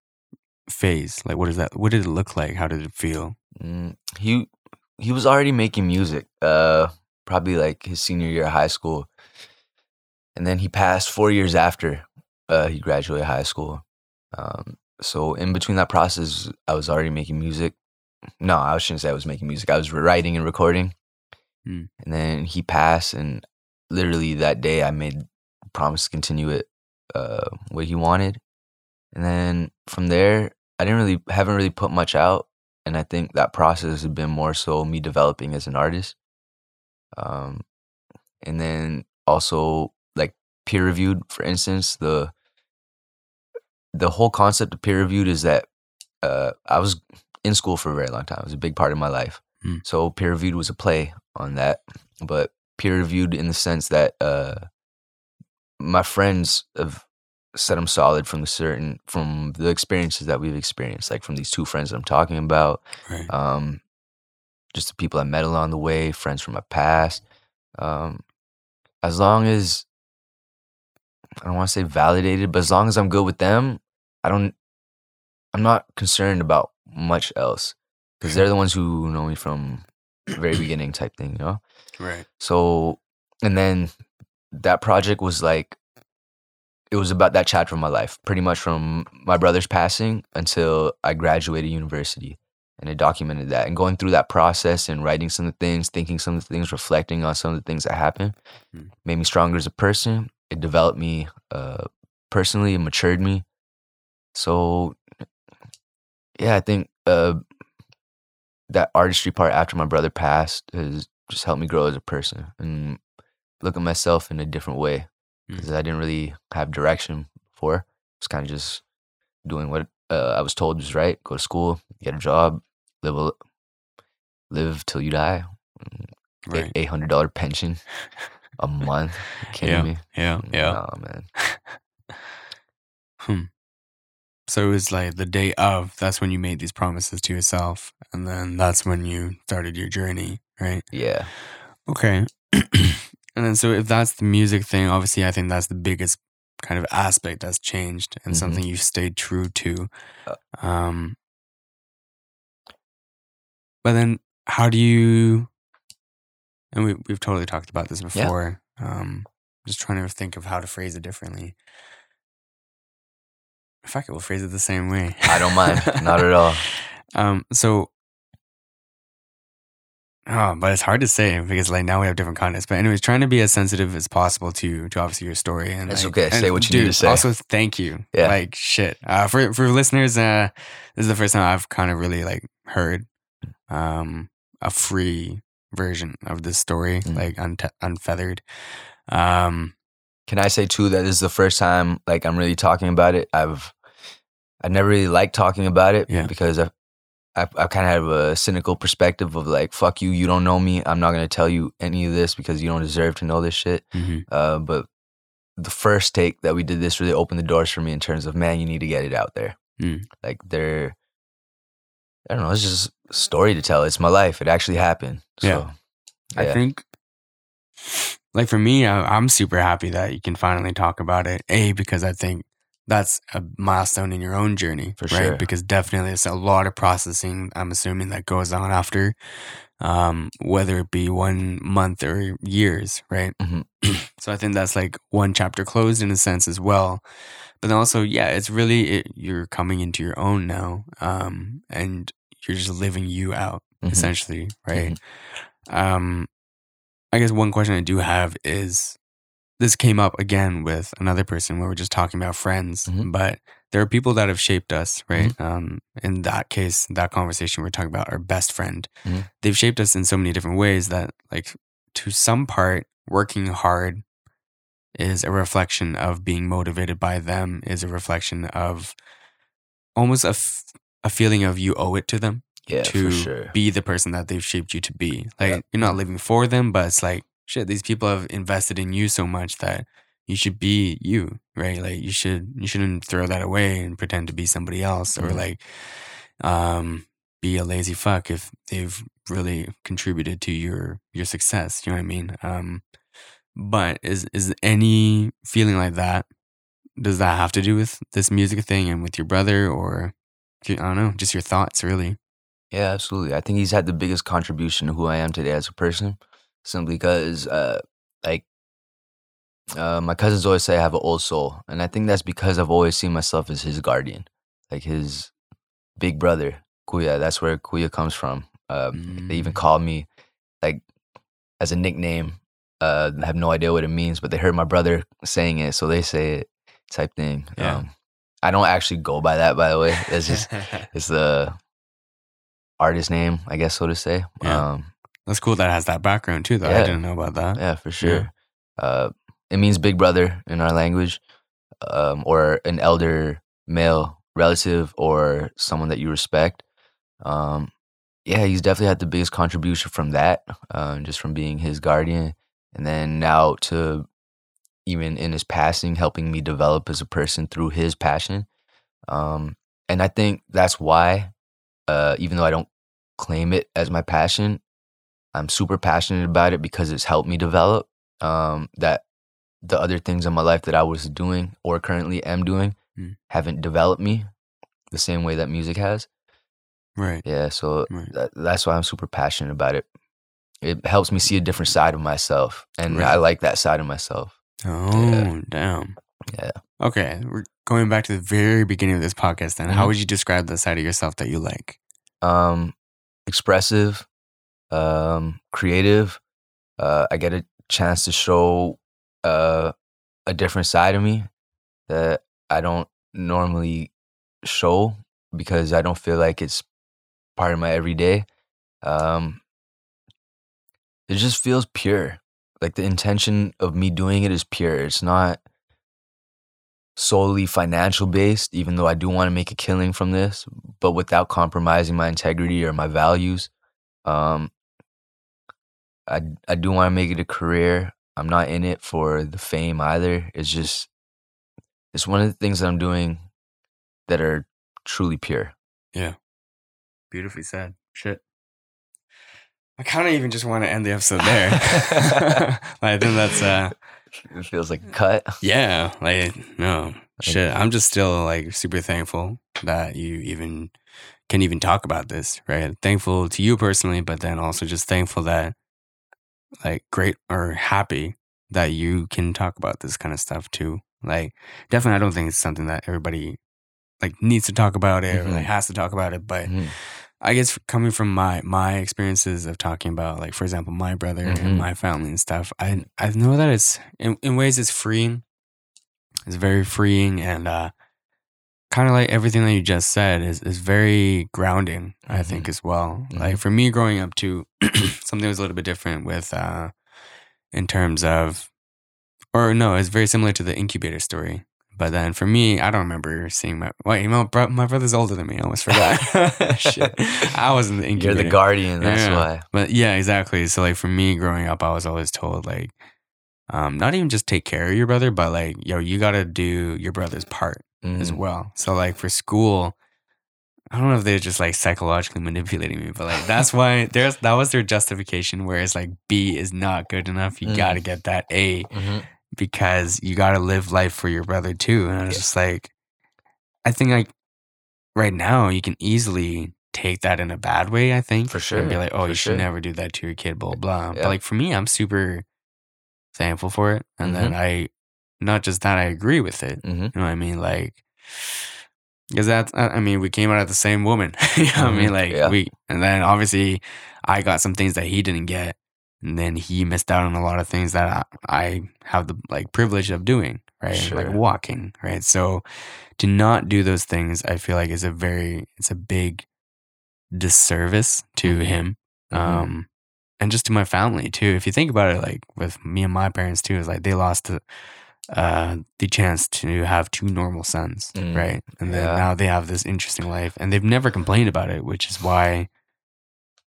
phase like? What is that? What did it look like? How did it feel? Mm, he. He was already making music, uh, probably like his senior year of high school. And then he passed four years after uh, he graduated high school. Um, so in between that process, I was already making music. No, I shouldn't say I was making music. I was writing and recording. Mm. And then he passed, and literally that day I made a promise to continue it, uh, what he wanted. And then from there, I didn't really, haven't really put much out. And I think that process has been more so me developing as an artist. Um, and then also like peer reviewed, for instance, the the whole concept of peer reviewed is that uh, I was in school for a very long time. It was a big part of my life. Mm. So peer reviewed was a play on that, but peer reviewed in the sense that uh, my friends have set them solid from the certain from the experiences that we've experienced, like from these two friends that I'm talking about, right. um, just the people I met along the way, friends from my past. Um, as long as I don't want to say validated, but as long as I'm good with them, I don't. I'm not concerned about much else, because they're the ones who know me from the very beginning, type thing, you know. Right. So, and then that project was like. It was about that chapter of my life, pretty much from my brother's passing until I graduated university. And it documented that. And going through that process and writing some of the things, thinking some of the things, reflecting on some of the things that happened, mm. made me stronger as a person. It developed me uh, personally. It matured me. So, yeah, I think uh, that artistry part after my brother passed has just helped me grow as a person and look at myself in a different way. Because I didn't really have direction before. It's kind of just doing what uh, I was told was right. Go to school, get a job, live a, live till you die. Right. eight hundred dollars pension a month. Are you kidding yeah, me? Yeah, yeah. Oh, man. hmm. So it was like the day of, that's when you made these promises to yourself. And then that's when you started your journey, right? Yeah. Okay. And then, so if that's the music thing, obviously, I think that's the biggest kind of aspect that's changed and mm-hmm. something you stayed true to. Um, but then, how do you? And we we've totally talked about this before. Yeah. Um, just trying to think of how to phrase it differently. Fuck it, we'll phrase it the same way. I don't mind, not at all. Um, so. Oh, but it's hard to say because like now we have different contexts. But anyways, trying to be as sensitive as possible to to obviously your story. And it's like, okay. Say what you dude, need to say. Also, thank you. Yeah. Like shit. Uh, for for listeners, uh, this is the first time I've kind of really like heard um, a free version of this story, mm-hmm. like un- unfeathered. Um, Can I say too that this is the first time like I'm really talking about it. I've I never really liked talking about it yeah. because I. I, I kind of have a cynical perspective of like, fuck you, you don't know me. I'm not going to tell you any of this because you don't deserve to know this shit. Mm-hmm. Uh, but the first take that we did this really opened the doors for me in terms of, man, you need to get it out there. Mm. Like they're, I don't know, it's just story to tell. It's my life. It actually happened. So, yeah. yeah. I think, like, for me, I, I'm super happy that you can finally talk about it. A, because I think that's a milestone in your own journey. For right? sure. Because definitely it's a lot of processing, I'm assuming, that goes on after, um, whether it be one month or years, right? Mm-hmm. So I think that's like one chapter closed in a sense as well. But then also, yeah, it's really, it, you're coming into your own now, um, and you're just living you out, mm-hmm. essentially, right? Mm-hmm. Um, I guess one question I do have is, this came up again with another person where we're just talking about friends, mm-hmm. but there are people that have shaped us, right? Mm-hmm. Um, in that case, that conversation we're talking about, our best friend, mm-hmm. they've shaped us in so many different ways that, like, to some part, working hard is a reflection of being motivated by them, is a reflection of almost a, f- a feeling of you owe it to them, yeah, to sure. be the person that they've shaped you to be. Like, yeah. you're not living for them, but it's like, shit, these people have invested in you so much that you should be you, right? Like, you should, you shouldn't throw that away and pretend to be somebody else, or mm-hmm. like, um, be a lazy fuck if they've really contributed to your, your success. You know what I mean? Um, but is, is any feeling like that, does that have to do with this music thing and with your brother, or I don't know, just your thoughts really? Yeah, absolutely. I think he's had the biggest contribution to who I am today as a person. Simply because, uh, like, uh, my cousins always say I have an old soul. And I think that's because I've always seen myself as his guardian, like his big brother, Kuya. That's where Kuya comes from. Um, mm. They even call me, like, as a nickname. Uh, I have no idea what it means, but they heard my brother saying it, so they say it, type thing. Yeah. Um, I don't actually go by that, by the way. It's just, it's the artist name, I guess, so to say. Yeah. Um, That's cool that it has that background too, though. Yeah. I didn't know about that. Yeah, for sure. Yeah. Uh, it means big brother in our language, um, or an elder male relative or someone that you respect. Um, yeah, he's definitely had the biggest contribution from that, um, just from being his guardian. And then now to even in his passing, helping me develop as a person through his passion. Um, and I think that's why, uh, even though I don't claim it as my passion, I'm super passionate about it because it's helped me develop, um, that the other things in my life that I was doing or currently am doing mm. haven't developed me the same way that music has. Right. Yeah, so right. That, that's why I'm super passionate about it. It helps me see a different side of myself, and right. I like that side of myself. Oh, yeah. Damn. Yeah. Okay, we're going back to the very beginning of this podcast then. Mm-hmm. How would you describe the side of yourself that you like? Um, expressive. Um, creative. Uh, I get a chance to show uh, a different side of me that I don't normally show because I don't feel like it's part of my everyday. Um, it just feels pure. Like, the intention of me doing it is pure. It's not solely financial based, even though I do want to make a killing from this, but without compromising my integrity or my values. Um, I, I do want to make it a career. I'm not in it for the fame either. It's just, it's one of the things that I'm doing that are truly pure. Yeah. Beautifully said. Shit. I kind of even just want to end the episode there. I think that's, uh, it feels like a cut. Yeah. Like, no. Shit. I'm just still, like, super thankful that you even can even talk about this, right? Thankful to you personally, but then also just thankful that, like, great or happy that you can talk about this kind of stuff too. Like, definitely, I don't think it's something that everybody, like, needs to talk about it, mm-hmm. or, like, has to talk about it. But mm-hmm. I guess coming from my my experiences of talking about, like, for example, my brother mm-hmm. and my family and stuff, I I know that it's in, in ways it's freeing. It's very freeing, and uh, kind of like everything that you just said is, is very grounding, I mm-hmm. think, as well. Mm-hmm. Like, for me growing up too, something was a little bit different with, uh, in terms of, or no, it's very similar to the incubator story. But then for me, I don't remember seeing my, wait, my, bro, my brother's older than me. I almost forgot. Shit. I was in the incubator. You're the guardian, that's yeah. why. But yeah, exactly. So, like, for me growing up, I was always told, like, Um, not even just take care of your brother, but, like, yo, you got to do your brother's part mm. as well. So, like, for school, I don't know if they're just like psychologically manipulating me, but like that's why there's that was their justification. Whereas like B is not good enough, you mm. got to get that A mm-hmm. because you got to live life for your brother too. And I was yeah. just like, I think like right now you can easily take that in a bad way. I think for sure, and be like, oh, for you sure. should never do that to your kid, blah blah. Yeah. But like for me, I'm super thankful for it, and mm-hmm. then I not just that I agree with it. Mm-hmm. You know what I mean? Like. Because that's, I mean, we came out at the same woman. You know what I mean? Like, yeah. we, and then obviously I got some things that he didn't get. And then he missed out on a lot of things that I, I have the like privilege of doing, right? Sure. Like walking, right? So to not do those things, I feel like is a very, it's a big disservice to mm-hmm. him. Um, mm-hmm. And just to my family too. If you think about it, like with me and my parents too, it's like they lost the, Uh, the chance to have two normal sons, mm. right? And then yeah. now they have this interesting life, and they've never complained about it, which is why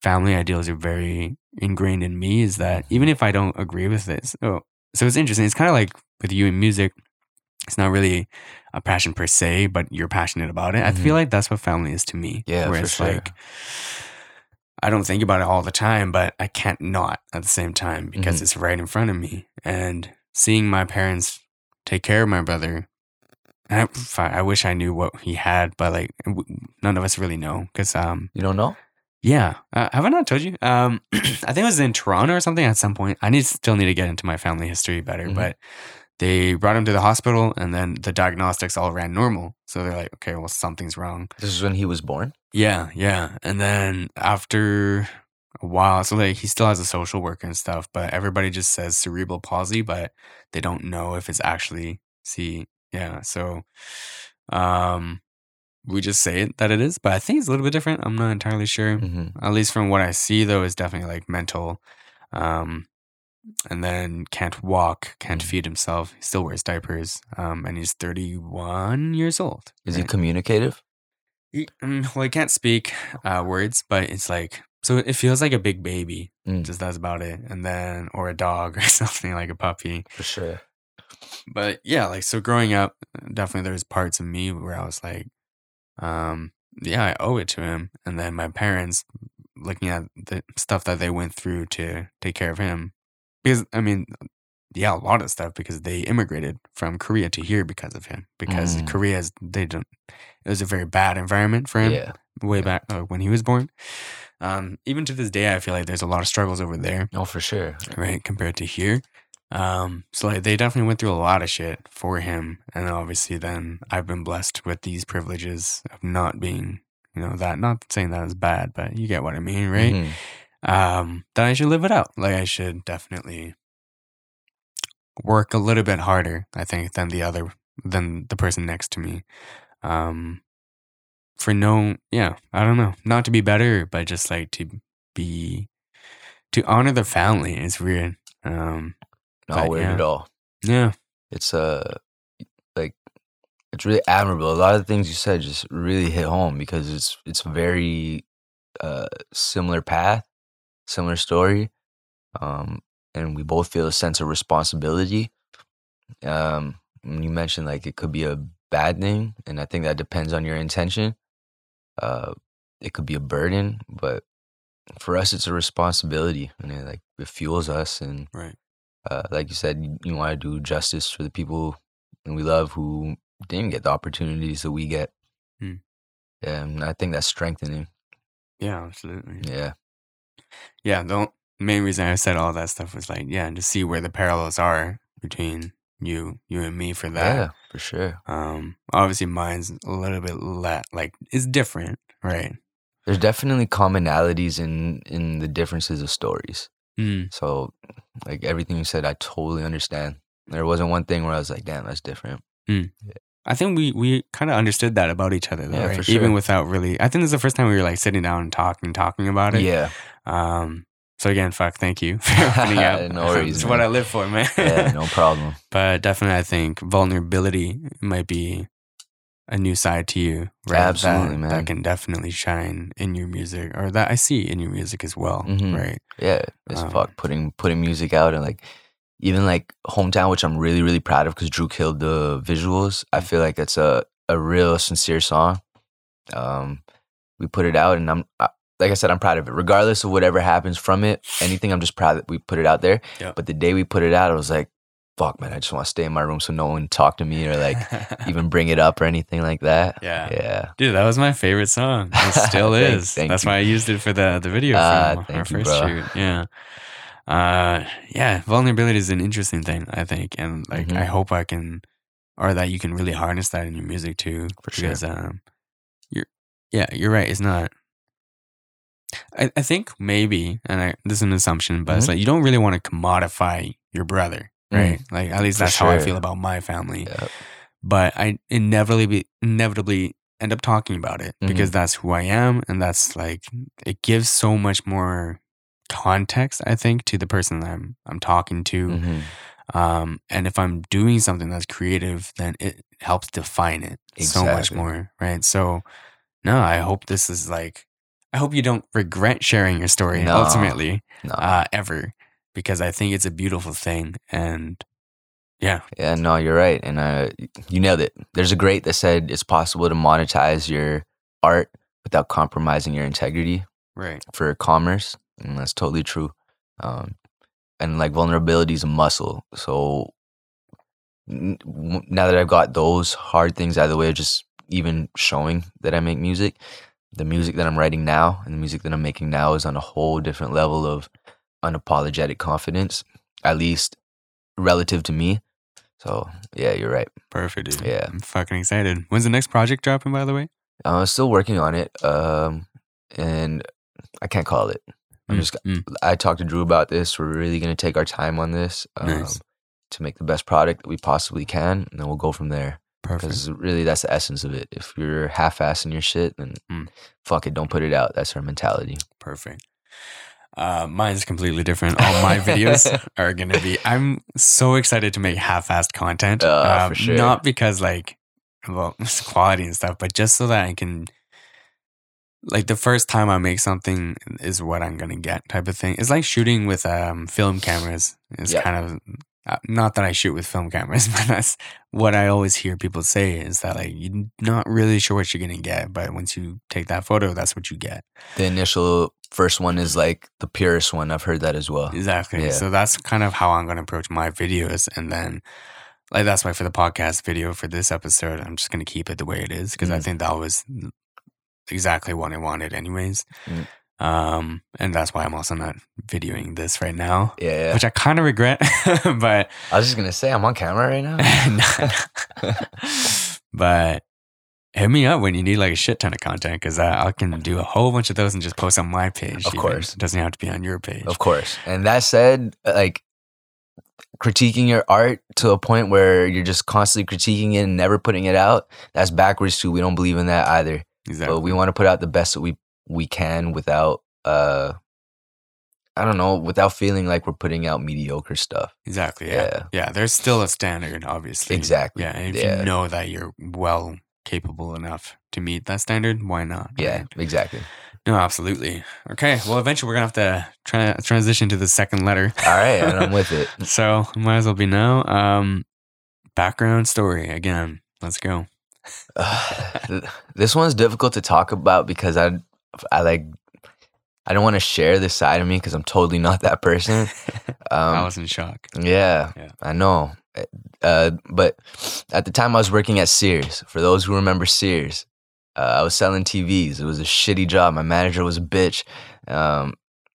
family ideals are very ingrained in me. Is that even if I don't agree with this, oh, so it's interesting. It's kind of like with you in music, it's not really a passion per se, but you're passionate about it. Mm-hmm. I feel like that's what family is to me. Yeah, where for it's sure. like I don't think about it all the time, but I can't not at the same time because mm-hmm. it's right in front of me, and seeing my parents take care of my brother. I, I wish I knew what he had, but like none of us really know because um you don't know. Yeah, uh, have I not told you? Um, I think it was in Toronto or something at some point. I need still need to get into my family history better, mm-hmm. but they brought him to the hospital, and then the diagnostics all ran normal. So they're like, okay, well something's wrong. This is when he was born. Yeah, yeah, and then after a while, so like he still has a social worker and stuff, but everybody just says cerebral palsy, but they don't know if it's actually see yeah so um we just say it that it is, but I think it's a little bit different. I'm not entirely sure. Mm-hmm. At least from what I see though, is definitely like mental, um and then can't walk, can't mm-hmm. feed himself, he still wears diapers, um and he's thirty-one years old. Is right? He communicative? He, well, he can't speak uh words, but it's like, so it feels like a big baby, mm. just that's about it. And then, or a dog or something, like a puppy. For sure. But yeah, like, so growing up, definitely there's parts of me where I was like, um, yeah, I owe it to him. And then my parents, looking at the stuff that they went through to take care of him. Because, I mean, yeah, a lot of stuff, because they immigrated from Korea to here because of him. Because mm. Korea, they don't, it was a very bad environment for him yeah. way yeah. back uh, when he was born. Um, even to this day, I feel like there's a lot of struggles over there. Oh, for sure. Right, compared to here. Um, so like they definitely went through a lot of shit for him. And then obviously then I've been blessed with these privileges of not being, you know, that, not saying that is bad, but you get what I mean, right? Mm-hmm. Um, then I should live it out. Like I should definitely work a little bit harder, I think, than the other, than the person next to me. Um, For no, yeah, I don't know. Not to be better, but just like to be, to honor the family is weird. Um, Not weird yeah. at all. Yeah. It's uh, like, it's really admirable. A lot of the things you said just really hit home because it's it's very uh, similar path, similar story. Um, and we both feel a sense of responsibility. Um, you mentioned like it could be a bad thing, and I think that depends on your intention. Uh, it could be a burden, but for us, it's a responsibility, and it like it fuels us. And right. uh, like you said, you, you want to do justice for the people and we love who didn't get the opportunities that we get. Hmm. Yeah, and I think that's strengthening. Yeah, absolutely. Yeah, yeah. The main reason I said all that stuff was like, yeah, and to see where the parallels are between you, you and me for that. Yeah, for sure. Um, obviously, mine's a little bit la- like it's different, right? There's definitely commonalities in in the differences of stories. Mm. So, like everything you said, I totally understand. There wasn't one thing where I was like, "Damn, that's different." Mm. Yeah. I think we we kind of understood that about each other, though, yeah, right? For sure. Even without really. I think this is the first time we were like sitting down and talking, talking about it. Yeah. Um. So again, fuck, thank you for opening up. No worries. It's man. What I live for, man. Yeah, no problem. But definitely, I think vulnerability might be a new side to you, right? Absolutely, that, man. That can definitely shine in your music, or that I see in your music as well, mm-hmm. right? Yeah, it's um, fuck putting putting music out, and like even like Hometown, which I'm really really proud of because Drew killed the visuals. I feel like it's a a real sincere song. Um, we put it out, and I'm I, like I said, I'm proud of it. Regardless of whatever happens from it, anything, I'm just proud that we put it out there. Yeah. But the day we put it out, I was like, fuck, man, I just want to stay in my room so no one talk to me or like even bring it up or anything like that. Yeah. Yeah. Dude, that was my favorite song. It still thank, is. Thank That's you. Why I used it for the, the video uh, from our you, first bro. Shoot. Yeah. Uh, yeah. Vulnerability is an interesting thing, I think. And like, mm-hmm. I hope I can, or that you can really harness that in your music too. For because, sure. Um, you're, yeah, you're right. It's not. I, I think maybe, and I, this is an assumption, but mm-hmm. it's like you don't really want to commodify your brother, right? Mm, like at least that's sure. how I feel about my family. Yep. But I inevitably inevitably end up talking about it mm-hmm. because that's who I am, and that's like it gives so much more context, I think, to the person that I'm I'm talking to. Mm-hmm. Um, and if I'm doing something that's creative, then it helps define it exactly. so much more, right? So no, I hope this is like. I hope you don't regret sharing your story no, ultimately no. Uh, ever, because I think it's a beautiful thing. And yeah. Yeah, no, you're right. And uh, you nailed it. There's a great that said it's possible to monetize your art without compromising your integrity right. for commerce. And that's totally true. Um, and like vulnerability is a muscle. So n- now that I've got those hard things out of the way, just even showing that I make music, the music that I'm writing now and the music that I'm making now is on a whole different level of unapologetic confidence, at least relative to me. So, yeah, you're right. Perfect, dude. Yeah. I'm fucking excited. When's the next project dropping, by the way? I'm uh, still working on it, um, and I can't call it. I'm mm, just. Mm. I talked to Drew about this. We're really going to take our time on this um, nice. to make the best product that we possibly can, and then we'll go from there. Perfect. Because really, that's the essence of it. If you're half-assing your shit, then mm. fuck it, don't put it out. That's our mentality. Perfect. Uh, mine's completely different. All my videos are going to be... I'm so excited to make half-assed content. Oh, uh, for sure. Not because, like, well, it's quality and stuff, but just so that I can... Like, the first time I make something is what I'm going to get type of thing. It's like shooting with um, film cameras. It's yep. kind of... Not that I shoot with film cameras, but that's what I always hear people say is that like you're not really sure what you're gonna get, but once you take that photo, that's what you get. The initial first one is like the purest one. I've heard that as well. Exactly. Yeah. So that's kind of how I'm gonna approach my videos, and then like that's why for the podcast video for this episode, I'm just gonna keep it the way it is because mm. I think that was exactly what I wanted, anyways. Mm. Um, and that's why I'm also not videoing this right now. Yeah, yeah. Which I kind of regret, but... I was just going to say, I'm on camera right now. no, no. But hit me up when you need like a shit ton of content, because I, I can do a whole bunch of those and just post on my page. Of even. course. It doesn't have to be on your page. Of course. And that said, like, critiquing your art to a point where you're just constantly critiquing it and never putting it out, that's backwards too. We don't believe in that either. Exactly. But we want to put out the best that we we can without, uh, I don't know, without feeling like we're putting out mediocre stuff. Exactly. Yeah. Yeah. yeah there's still a standard, obviously. Exactly. Yeah. And if yeah. you know that you're well capable enough to meet that standard, why not? Yeah, right? Exactly. No, absolutely. Okay. Well, eventually we're going to have to try transition to the second letter. All right. And I'm with it. So might as well be now. Um, background story again. Let's go. uh, this one's difficult to talk about because I, I like, I don't want to share this side of me because I'm totally not that person. Um, I was in shock. Yeah, yeah. I know. Uh, but at the time I was working at Sears. For those who remember Sears, uh, I was selling T Vs. It was a shitty job. My manager was a bitch. Um,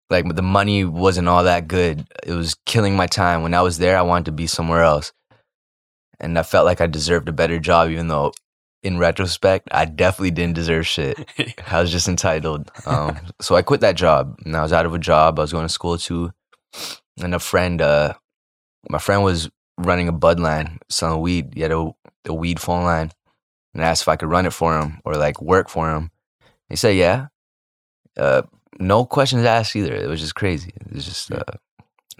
like the money wasn't all that good. It was killing my time. When I was there, I wanted to be somewhere else. And I felt like I deserved a better job, even though in retrospect, I definitely didn't deserve shit. I was just entitled. Um, so I quit that job, and I was out of a job. I was going to school too, and a friend, uh, my friend was running a bud line, selling weed. He had a, a weed phone line, and I asked if I could run it for him or like work for him. He said, "Yeah." Uh, no questions asked either. It was just crazy. It was just, uh,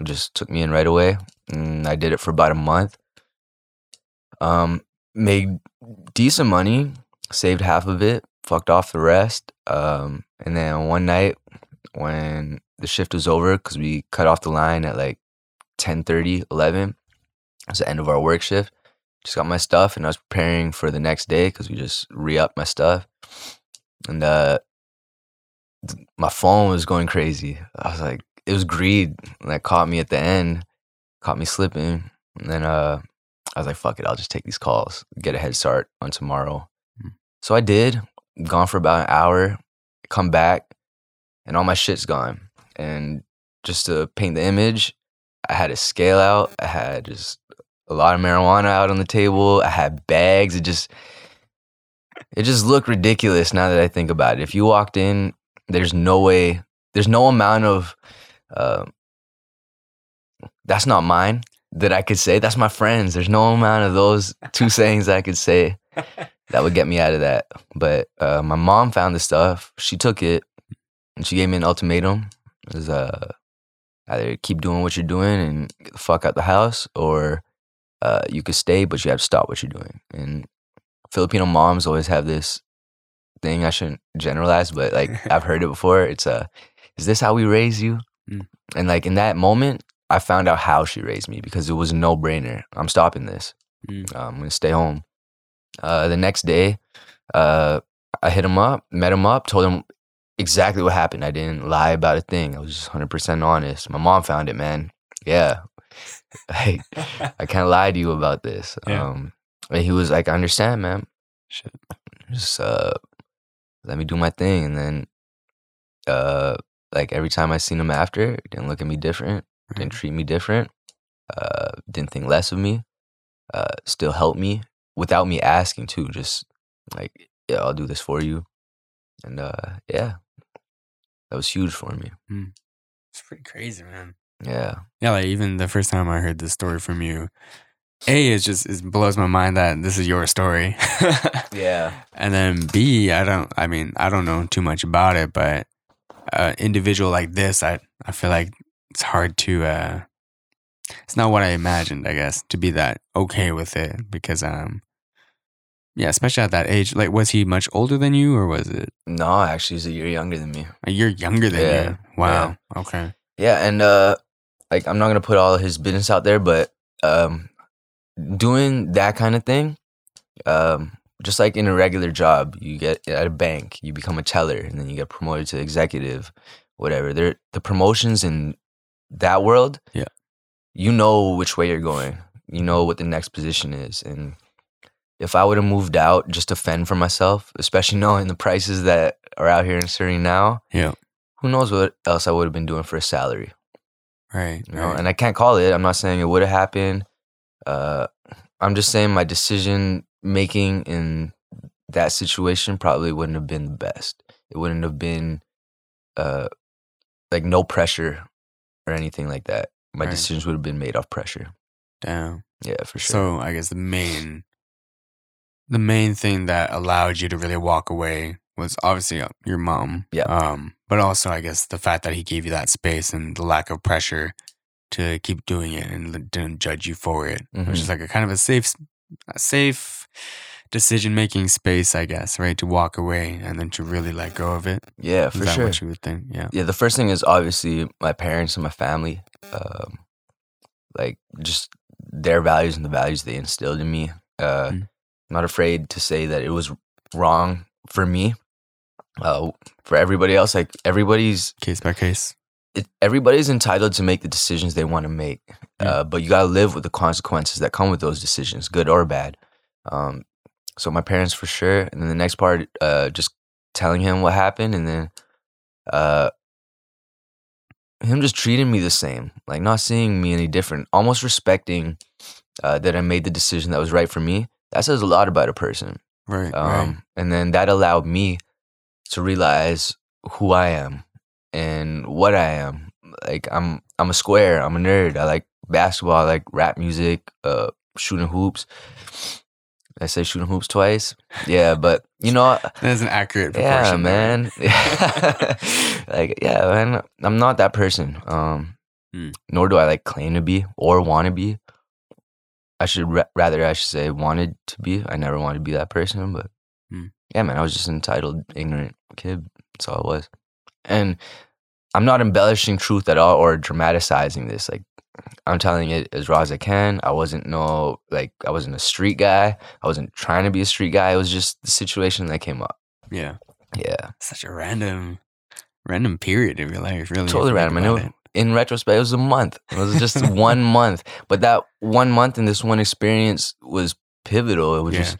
it just took me in right away, and I did it for about a month. Um. Made decent money, saved half of it, fucked off the rest. Um, and then one night when the shift was over, because we cut off the line at like ten thirty, eleven, it was the end of our work shift. Just got my stuff and I was preparing for the next day because we just re-upped my stuff. And uh, my phone was going crazy. I was like, it was greed that caught me at the end, caught me slipping. And then uh, I was like, fuck it, I'll just take these calls, get a head start on tomorrow. Mm-hmm. So I did, gone for about an hour, come back, and all my shit's gone. And just to paint the image, I had a scale out, I had just a lot of marijuana out on the table, I had bags, it just, it just looked ridiculous now that I think about it. If you walked in, there's no way, there's no amount of, uh, that's not mine that I could say, that's my friends. There's no amount of those two sayings that I could say that would get me out of that. But uh, my mom found the stuff, she took it, and she gave me an ultimatum. It was uh, either keep doing what you're doing and get the fuck out the house, or uh, you could stay, but you have to stop what you're doing. And Filipino moms always have this thing, I shouldn't generalize, but like I've heard it before. It's a, uh, is this how we raise you? Mm. And like in that moment, I found out how she raised me, because it was a no brainer. I'm stopping this. Mm. Um, I'm going to stay home. Uh, the next day, uh, I hit him up, met him up, told him exactly what happened. I didn't lie about a thing. I was just one hundred percent honest. My mom found it, man. Yeah. Like, I can't lie to you about this. Yeah. Um, and he was like, I understand, man. Shit. Just uh, let me do my thing. And then, uh, like, every time I seen him after, he didn't look at me different, mm-hmm. didn't treat me different, uh, didn't think less of me, uh, still helped me without me asking, too. Just like, yeah, I'll do this for you. And uh, yeah, that was huge for me. Mm. It's pretty crazy, man. Yeah. Yeah, like even the first time I heard this story from you, A, it's just, it blows my mind that this is your story. Yeah. And then B, I don't, I mean, I don't know too much about it, but an uh, individual like this, I, I feel like it's hard to, uh, it's not what I imagined, I guess, to be that okay with it, because, um, yeah, especially at that age. Like, was he much older than you, or was it? No, actually, he's a year younger than me. A year younger than yeah. you? Wow. Yeah. Okay. Yeah, and uh, like, I'm not gonna put all of his business out there, but um, doing that kind of thing, um, just like in a regular job, you get at a bank, you become a teller, and then you get promoted to executive, whatever. They're, the promotions in that world, yeah, you know which way you're going. You know what the next position is. And if I would have moved out just to fend for myself, especially knowing the prices that are out here in Surrey now, yeah, who knows what else I would have been doing for a salary. Right. You know? Right. And I can't call it. I'm not saying it would have happened. Uh, I'm just saying my decision making in that situation probably wouldn't have been the best. It wouldn't have been uh, like no pressure or anything like that. My right. decisions would have been made off pressure. Damn. Yeah, for sure. So I guess the main... The main thing that allowed you to really walk away was obviously your mom. Yeah. Um, but also, I guess, the fact that he gave you that space and the lack of pressure to keep doing it and didn't judge you for it, mm-hmm. which is like a kind of a safe, a safe decision-making space, I guess, right? To walk away and then to really let go of it. Yeah, for sure. Is that what you would think? Yeah. Yeah. The first thing is obviously my parents and my family, um, like just their values and the values they instilled in me. Uh, mm-hmm. I'm not afraid to say that it was wrong for me. Uh, for everybody else, like everybody's case by case. It, everybody's entitled to make the decisions they want to make, mm. uh, but you gotta live with the consequences that come with those decisions, good or bad. Um, so my parents for sure, and then the next part, uh, just telling him what happened, and then uh, him just treating me the same, like not seeing me any different, almost respecting uh, that I made the decision that was right for me. That says a lot about a person. Right, um, right. And then that allowed me to realize who I am and what I am. Like, I'm I'm a square. I'm a nerd. I like basketball. I like rap music, uh, shooting hoops. I say shooting hoops twice. Yeah, but, you know. That's an accurate proportion. Yeah, man. Like, yeah, man. I'm not that person. Um, mm. Nor do I, like, claim to be or want to be. I should ra- rather, I should say, wanted to be. I never wanted to be that person, but mm. yeah, man, I was just an entitled, ignorant kid. That's all it was. And I'm not embellishing truth at all or dramatizing this. Like, I'm telling it as raw as I can. I wasn't no, like, I wasn't a street guy. I wasn't trying to be a street guy. It was just the situation that came up. Yeah. Yeah. Such a random random period of your life, really. Totally random. And it, in retrospect, it was a month. It was just one month. But that one month and this one experience was pivotal. It was yeah. just,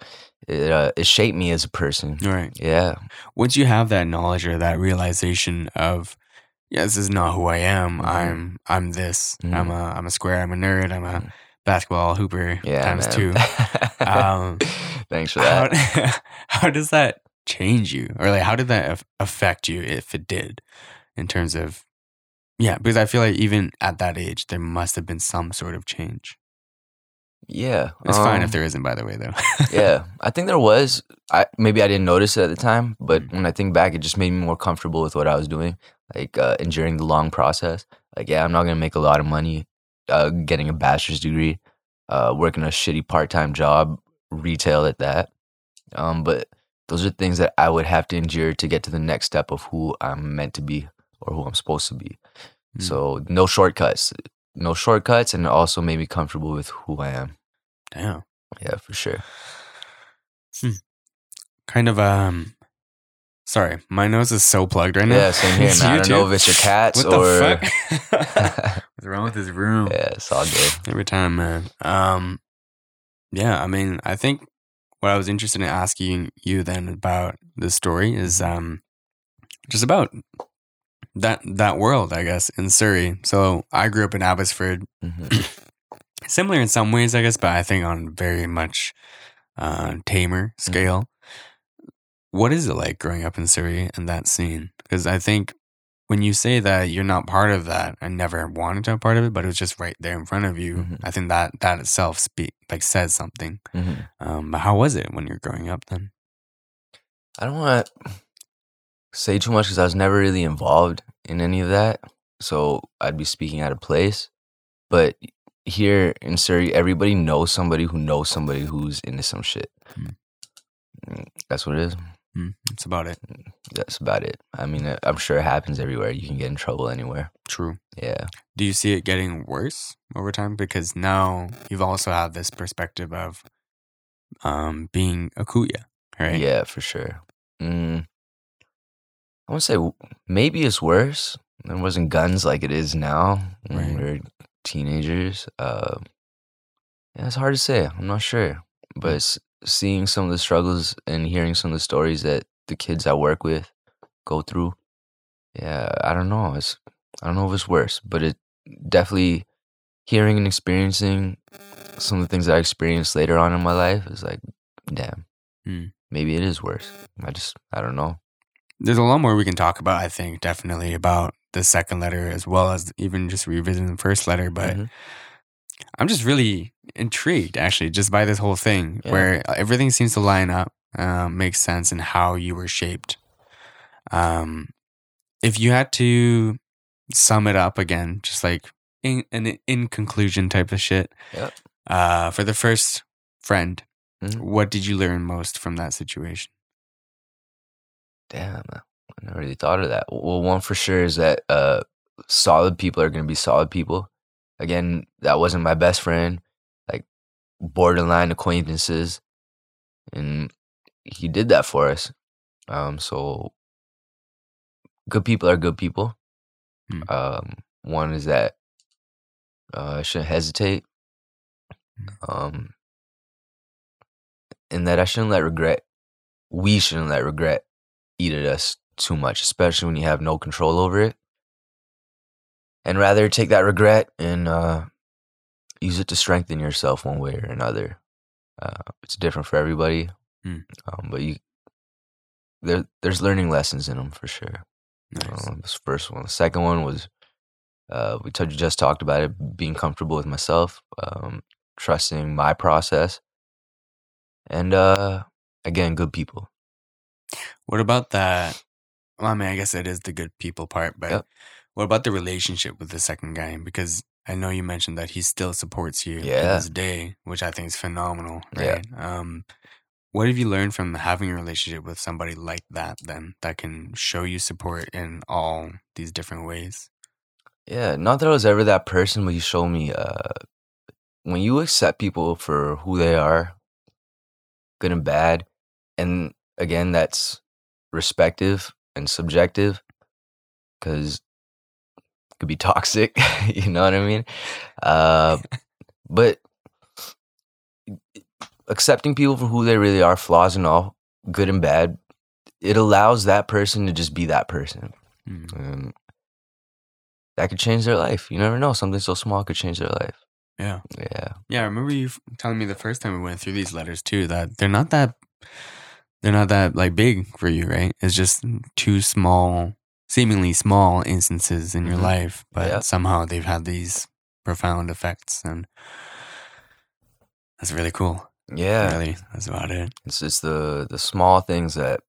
it, uh, it shaped me as a person. Right. Yeah. Once you have that knowledge or that realization of, yeah, this is not who I am. Mm-hmm. I'm I'm this. Mm-hmm. I'm a I'm a square. I'm a nerd. I'm a mm-hmm. basketball hooper yeah, times man. two. Um, Thanks for that. How, how does that change you, or like how did that affect you, if it did, in terms of, yeah, because I feel like even at that age there must have been some sort of change. Yeah, it's um, fine if there isn't, by the way, though. Yeah, I think there was. I maybe I didn't notice it at the time, but mm-hmm. when I think back, it just made me more comfortable with what I was doing, like uh, enduring the long process. Like, yeah, I'm not gonna make a lot of money uh, getting a bachelor's degree, uh, working a shitty part-time job, retail at that. Um, but those are things that I would have to endure to get to the next step of who I'm meant to be or who I'm supposed to be. Mm. So no shortcuts, no shortcuts, and it also made me comfortable with who I am. Damn. Yeah, for sure. Hmm. Kind of, um, sorry, my nose is so plugged right now. Yeah, same here, man. I don't know if it's your cats what or. What the fuck? What's wrong with this room? Yeah, it's all good. Every time, man. Um, yeah, I mean, I think what I was interested in asking you then about the story is um, just about that that world, I guess, in Surrey. So I grew up in Abbotsford, mm-hmm. similar in some ways, I guess, but I think on very much uh, tamer scale. Mm-hmm. What is it like growing up in Surrey and that scene? Because I think when you say that you're not part of that, I never wanted to be part of it, but it was just right there in front of you. Mm-hmm. I think that that itself speak like says something. Mm-hmm. Um, but how was it when you were growing up then? I don't want to say too much because I was never really involved in any of that, so I'd be speaking out of place. But here in Surrey, everybody knows somebody who knows somebody who's into some shit. Mm. That's what it is. That's about it. That's about it. I mean, I'm sure it happens everywhere. You can get in trouble anywhere. True. Yeah. Do you see it getting worse over time? Because now you've also had this perspective of um, being a kuya, right? Yeah, for sure. Mm. I want to say maybe it's worse. There wasn't guns like it is now when right. we were teenagers. Uh, yeah, it's hard to say. I'm not sure. But it's, seeing some of the struggles and hearing some of the stories that the kids I work with go through, yeah, I don't know. It's I don't know if it's worse, but it definitely hearing and experiencing some of the things that I experienced later on in my life is like, damn, mm. maybe it is worse. I just I don't know. There's a lot more we can talk about. I think definitely about the second letter as well as even just revisiting the first letter, but. Mm-hmm. I'm just really intrigued, actually, just by this whole thing yeah. where everything seems to line up, um, makes sense in how you were shaped. Um, if you had to sum it up again, just like in an in conclusion type of shit, yep. uh, for the first friend, mm-hmm. what did you learn most from that situation? Damn, I never really thought of that. Well, one for sure is that uh, solid people are going to be solid people. Again, that wasn't my best friend, like borderline acquaintances. And he did that for us. Um, so good people are good people. Mm. Um, one is that uh, I shouldn't hesitate. Um, and that I shouldn't let regret, we shouldn't let regret eat at us too much, especially when you have no control over it. And rather take that regret and uh, use it to strengthen yourself one way or another. Uh, it's different for everybody, mm. um, but you there, there's learning lessons in them for sure. Nice. Um, this first one, the second one was uh, we t- just talked about it: being comfortable with myself, um, trusting my process, and uh, again, good people. What about that? Well, I mean, I guess it is the good people part, but. Yep. What about the relationship with the second guy? Because I know you mentioned that he still supports you yeah. to this day, which I think is phenomenal, right? Yeah. Um, what have you learned from having a relationship with somebody like that then that can show you support in all these different ways? Yeah, not that I was ever that person, but you showed me uh, when you accept people for who they are, good and bad, and again, that's respective and subjective. because it could be toxic. You know what I mean? Uh, but accepting people for who they really are, flaws and all, good and bad, it allows that person to just be that person. Mm-hmm. Um, that could change their life. You never know. Something so small could change their life. Yeah. Yeah. Yeah. I remember you telling me the first time we went through these letters too, that they're not that, they're not that like big for you, right? It's just two small, seemingly small instances in your mm-hmm. life, but yeah. somehow they've had these profound effects, and that's really cool. Yeah. Really, that's about it. It's just the, the small things that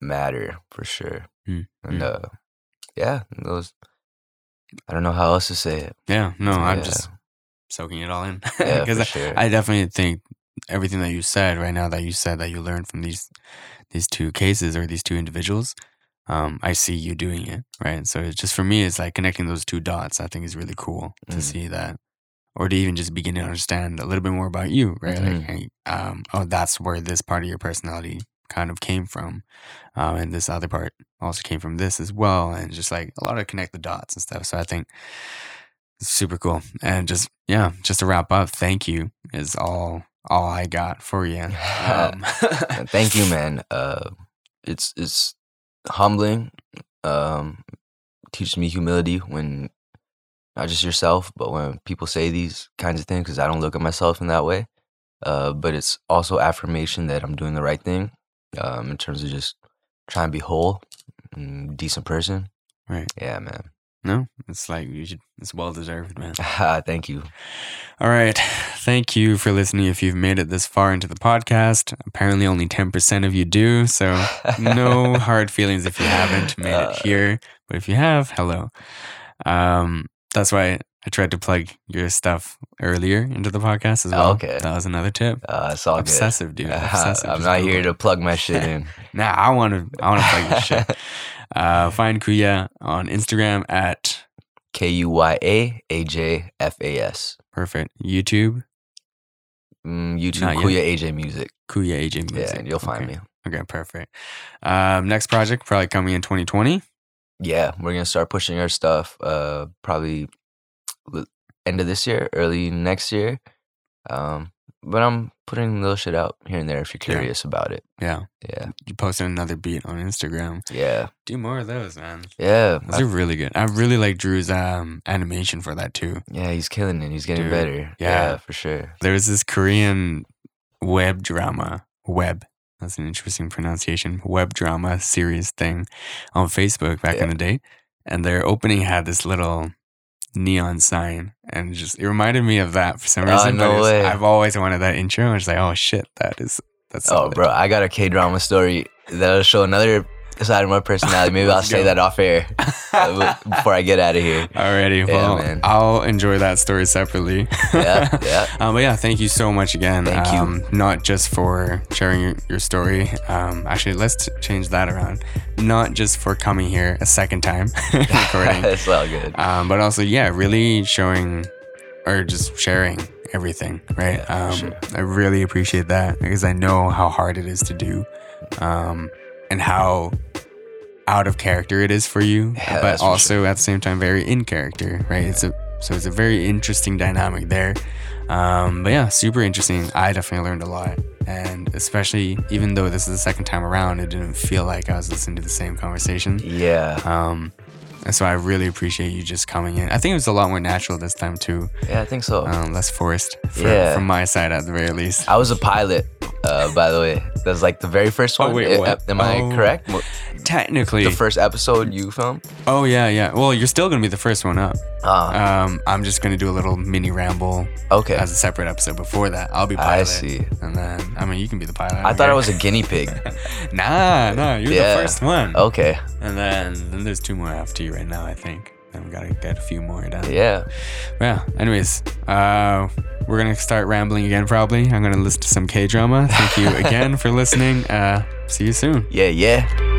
matter for sure. Mm-hmm. And uh, yeah, those, I don't know how else to say it. Yeah. No, yeah. I'm just soaking it all in. Yeah, for sure. I, I definitely think everything that you said right now, that you said that you learned from these these two cases or these two individuals, um, I see you doing it, right? So it's just, for me, it's like connecting those two dots. I think is really cool mm. to see that, or to even just begin to understand a little bit more about you, right? Mm-hmm. Like, um, oh, that's where this part of your personality kind of came from, um, and this other part also came from this as well, and just like a lot of connect the dots and stuff. So I think it's super cool. And just, yeah, just to wrap up, thank you is all all I got for you. Um, thank you, man. Uh, it's it's humbling. Um, teaches me humility when not just yourself, but when people say these kinds of things, because I don't look at myself in that way. Uh, but it's also affirmation that I'm doing the right thing, um, in terms of just trying to be whole and decent person. Right. Yeah, man. No, it's like you should. It's well deserved, man. Thank you. All right, thank you for listening. If you've made it this far into the podcast, apparently only ten percent of you do. So no hard feelings if you haven't made uh, it here. But if you have, hello. Um, that's why I tried to plug your stuff earlier into the podcast as well. Okay, that was another tip. Uh, it's all obsessive, good. Dude. Obsessive. I'm not here to plug my shit in. Nah, I want to. I want to plug your shit. Uh, find Kuya on Instagram at K U Y A A J F A S. Perfect. YouTube? Mm, YouTube, Not Kuya yet. A J Music. Kuya A J Music. Yeah, you'll find okay. me. Okay, perfect. Um, next project probably coming in twenty twenty. Yeah, we're going to start pushing our stuff uh, probably end of this year, early next year. Um, but I'm putting little shit out here and there if you're curious yeah. about it. Yeah. Yeah. You posted another beat on Instagram. Yeah. Do more of those, man. Yeah. Those I, are really good. I really like Drew's um, animation for that too. Yeah, he's killing it. He's getting Dude. better. Yeah. yeah, for sure. There was this Korean web drama, web, that's an interesting pronunciation, web drama series thing on Facebook back yeah. in the day. And their opening had this little neon sign, and just it reminded me of that for some reason. Oh, no way. I've always wanted that intro. I was like, oh shit, that is that's solid. Oh bro, I got a K-drama story that'll show another side of my personality. Maybe I'll say that off air before I get out of here. Alrighty, well, yeah, I'll enjoy that story separately. yeah, yeah. Um, but yeah, thank you so much again. Thank um, you. Not just for sharing your, your story. Um, actually, let's t- change that around. Not just for coming here a second time recording. It's all good. Um, but also, yeah, really showing or just sharing everything, right? Yeah, um, sure. I really appreciate that, because I know how hard it is to do. Um, and how out of character it is for you, yeah, but also sure. at the same time very in character, right? Yeah. It's a so it's a very interesting dynamic there. Um, but yeah, super interesting. I definitely learned a lot, and especially even though this is the second time around, it didn't feel like I was listening to the same conversation. Yeah. Um, and so I really appreciate you just coming in. I think it was a lot more natural this time too. Yeah, I think so. Um, less forced for, yeah. from my side at the very least. I was a pilot. Uh, by the way, that was like the very first one. Oh, wait, what? Am I oh, correct? What? Technically, the first episode you filmed. Oh yeah, yeah. Well, you're still gonna be the first one up. Uh, um, I'm just gonna do a little mini ramble. Okay. As a separate episode before that, I'll be pilot. I see. And then, I mean, you can be the pilot. I thought here. I was a guinea pig. nah, nah, you're yeah. the first one. Okay. And then, then there's two more after you right now, I think. Then we gotta get a few more done. Yeah. Well, anyways, uh. we're going to start rambling again, probably. I'm going to listen to some K-drama. Thank you again for listening. Uh, see you soon. Yeah, yeah.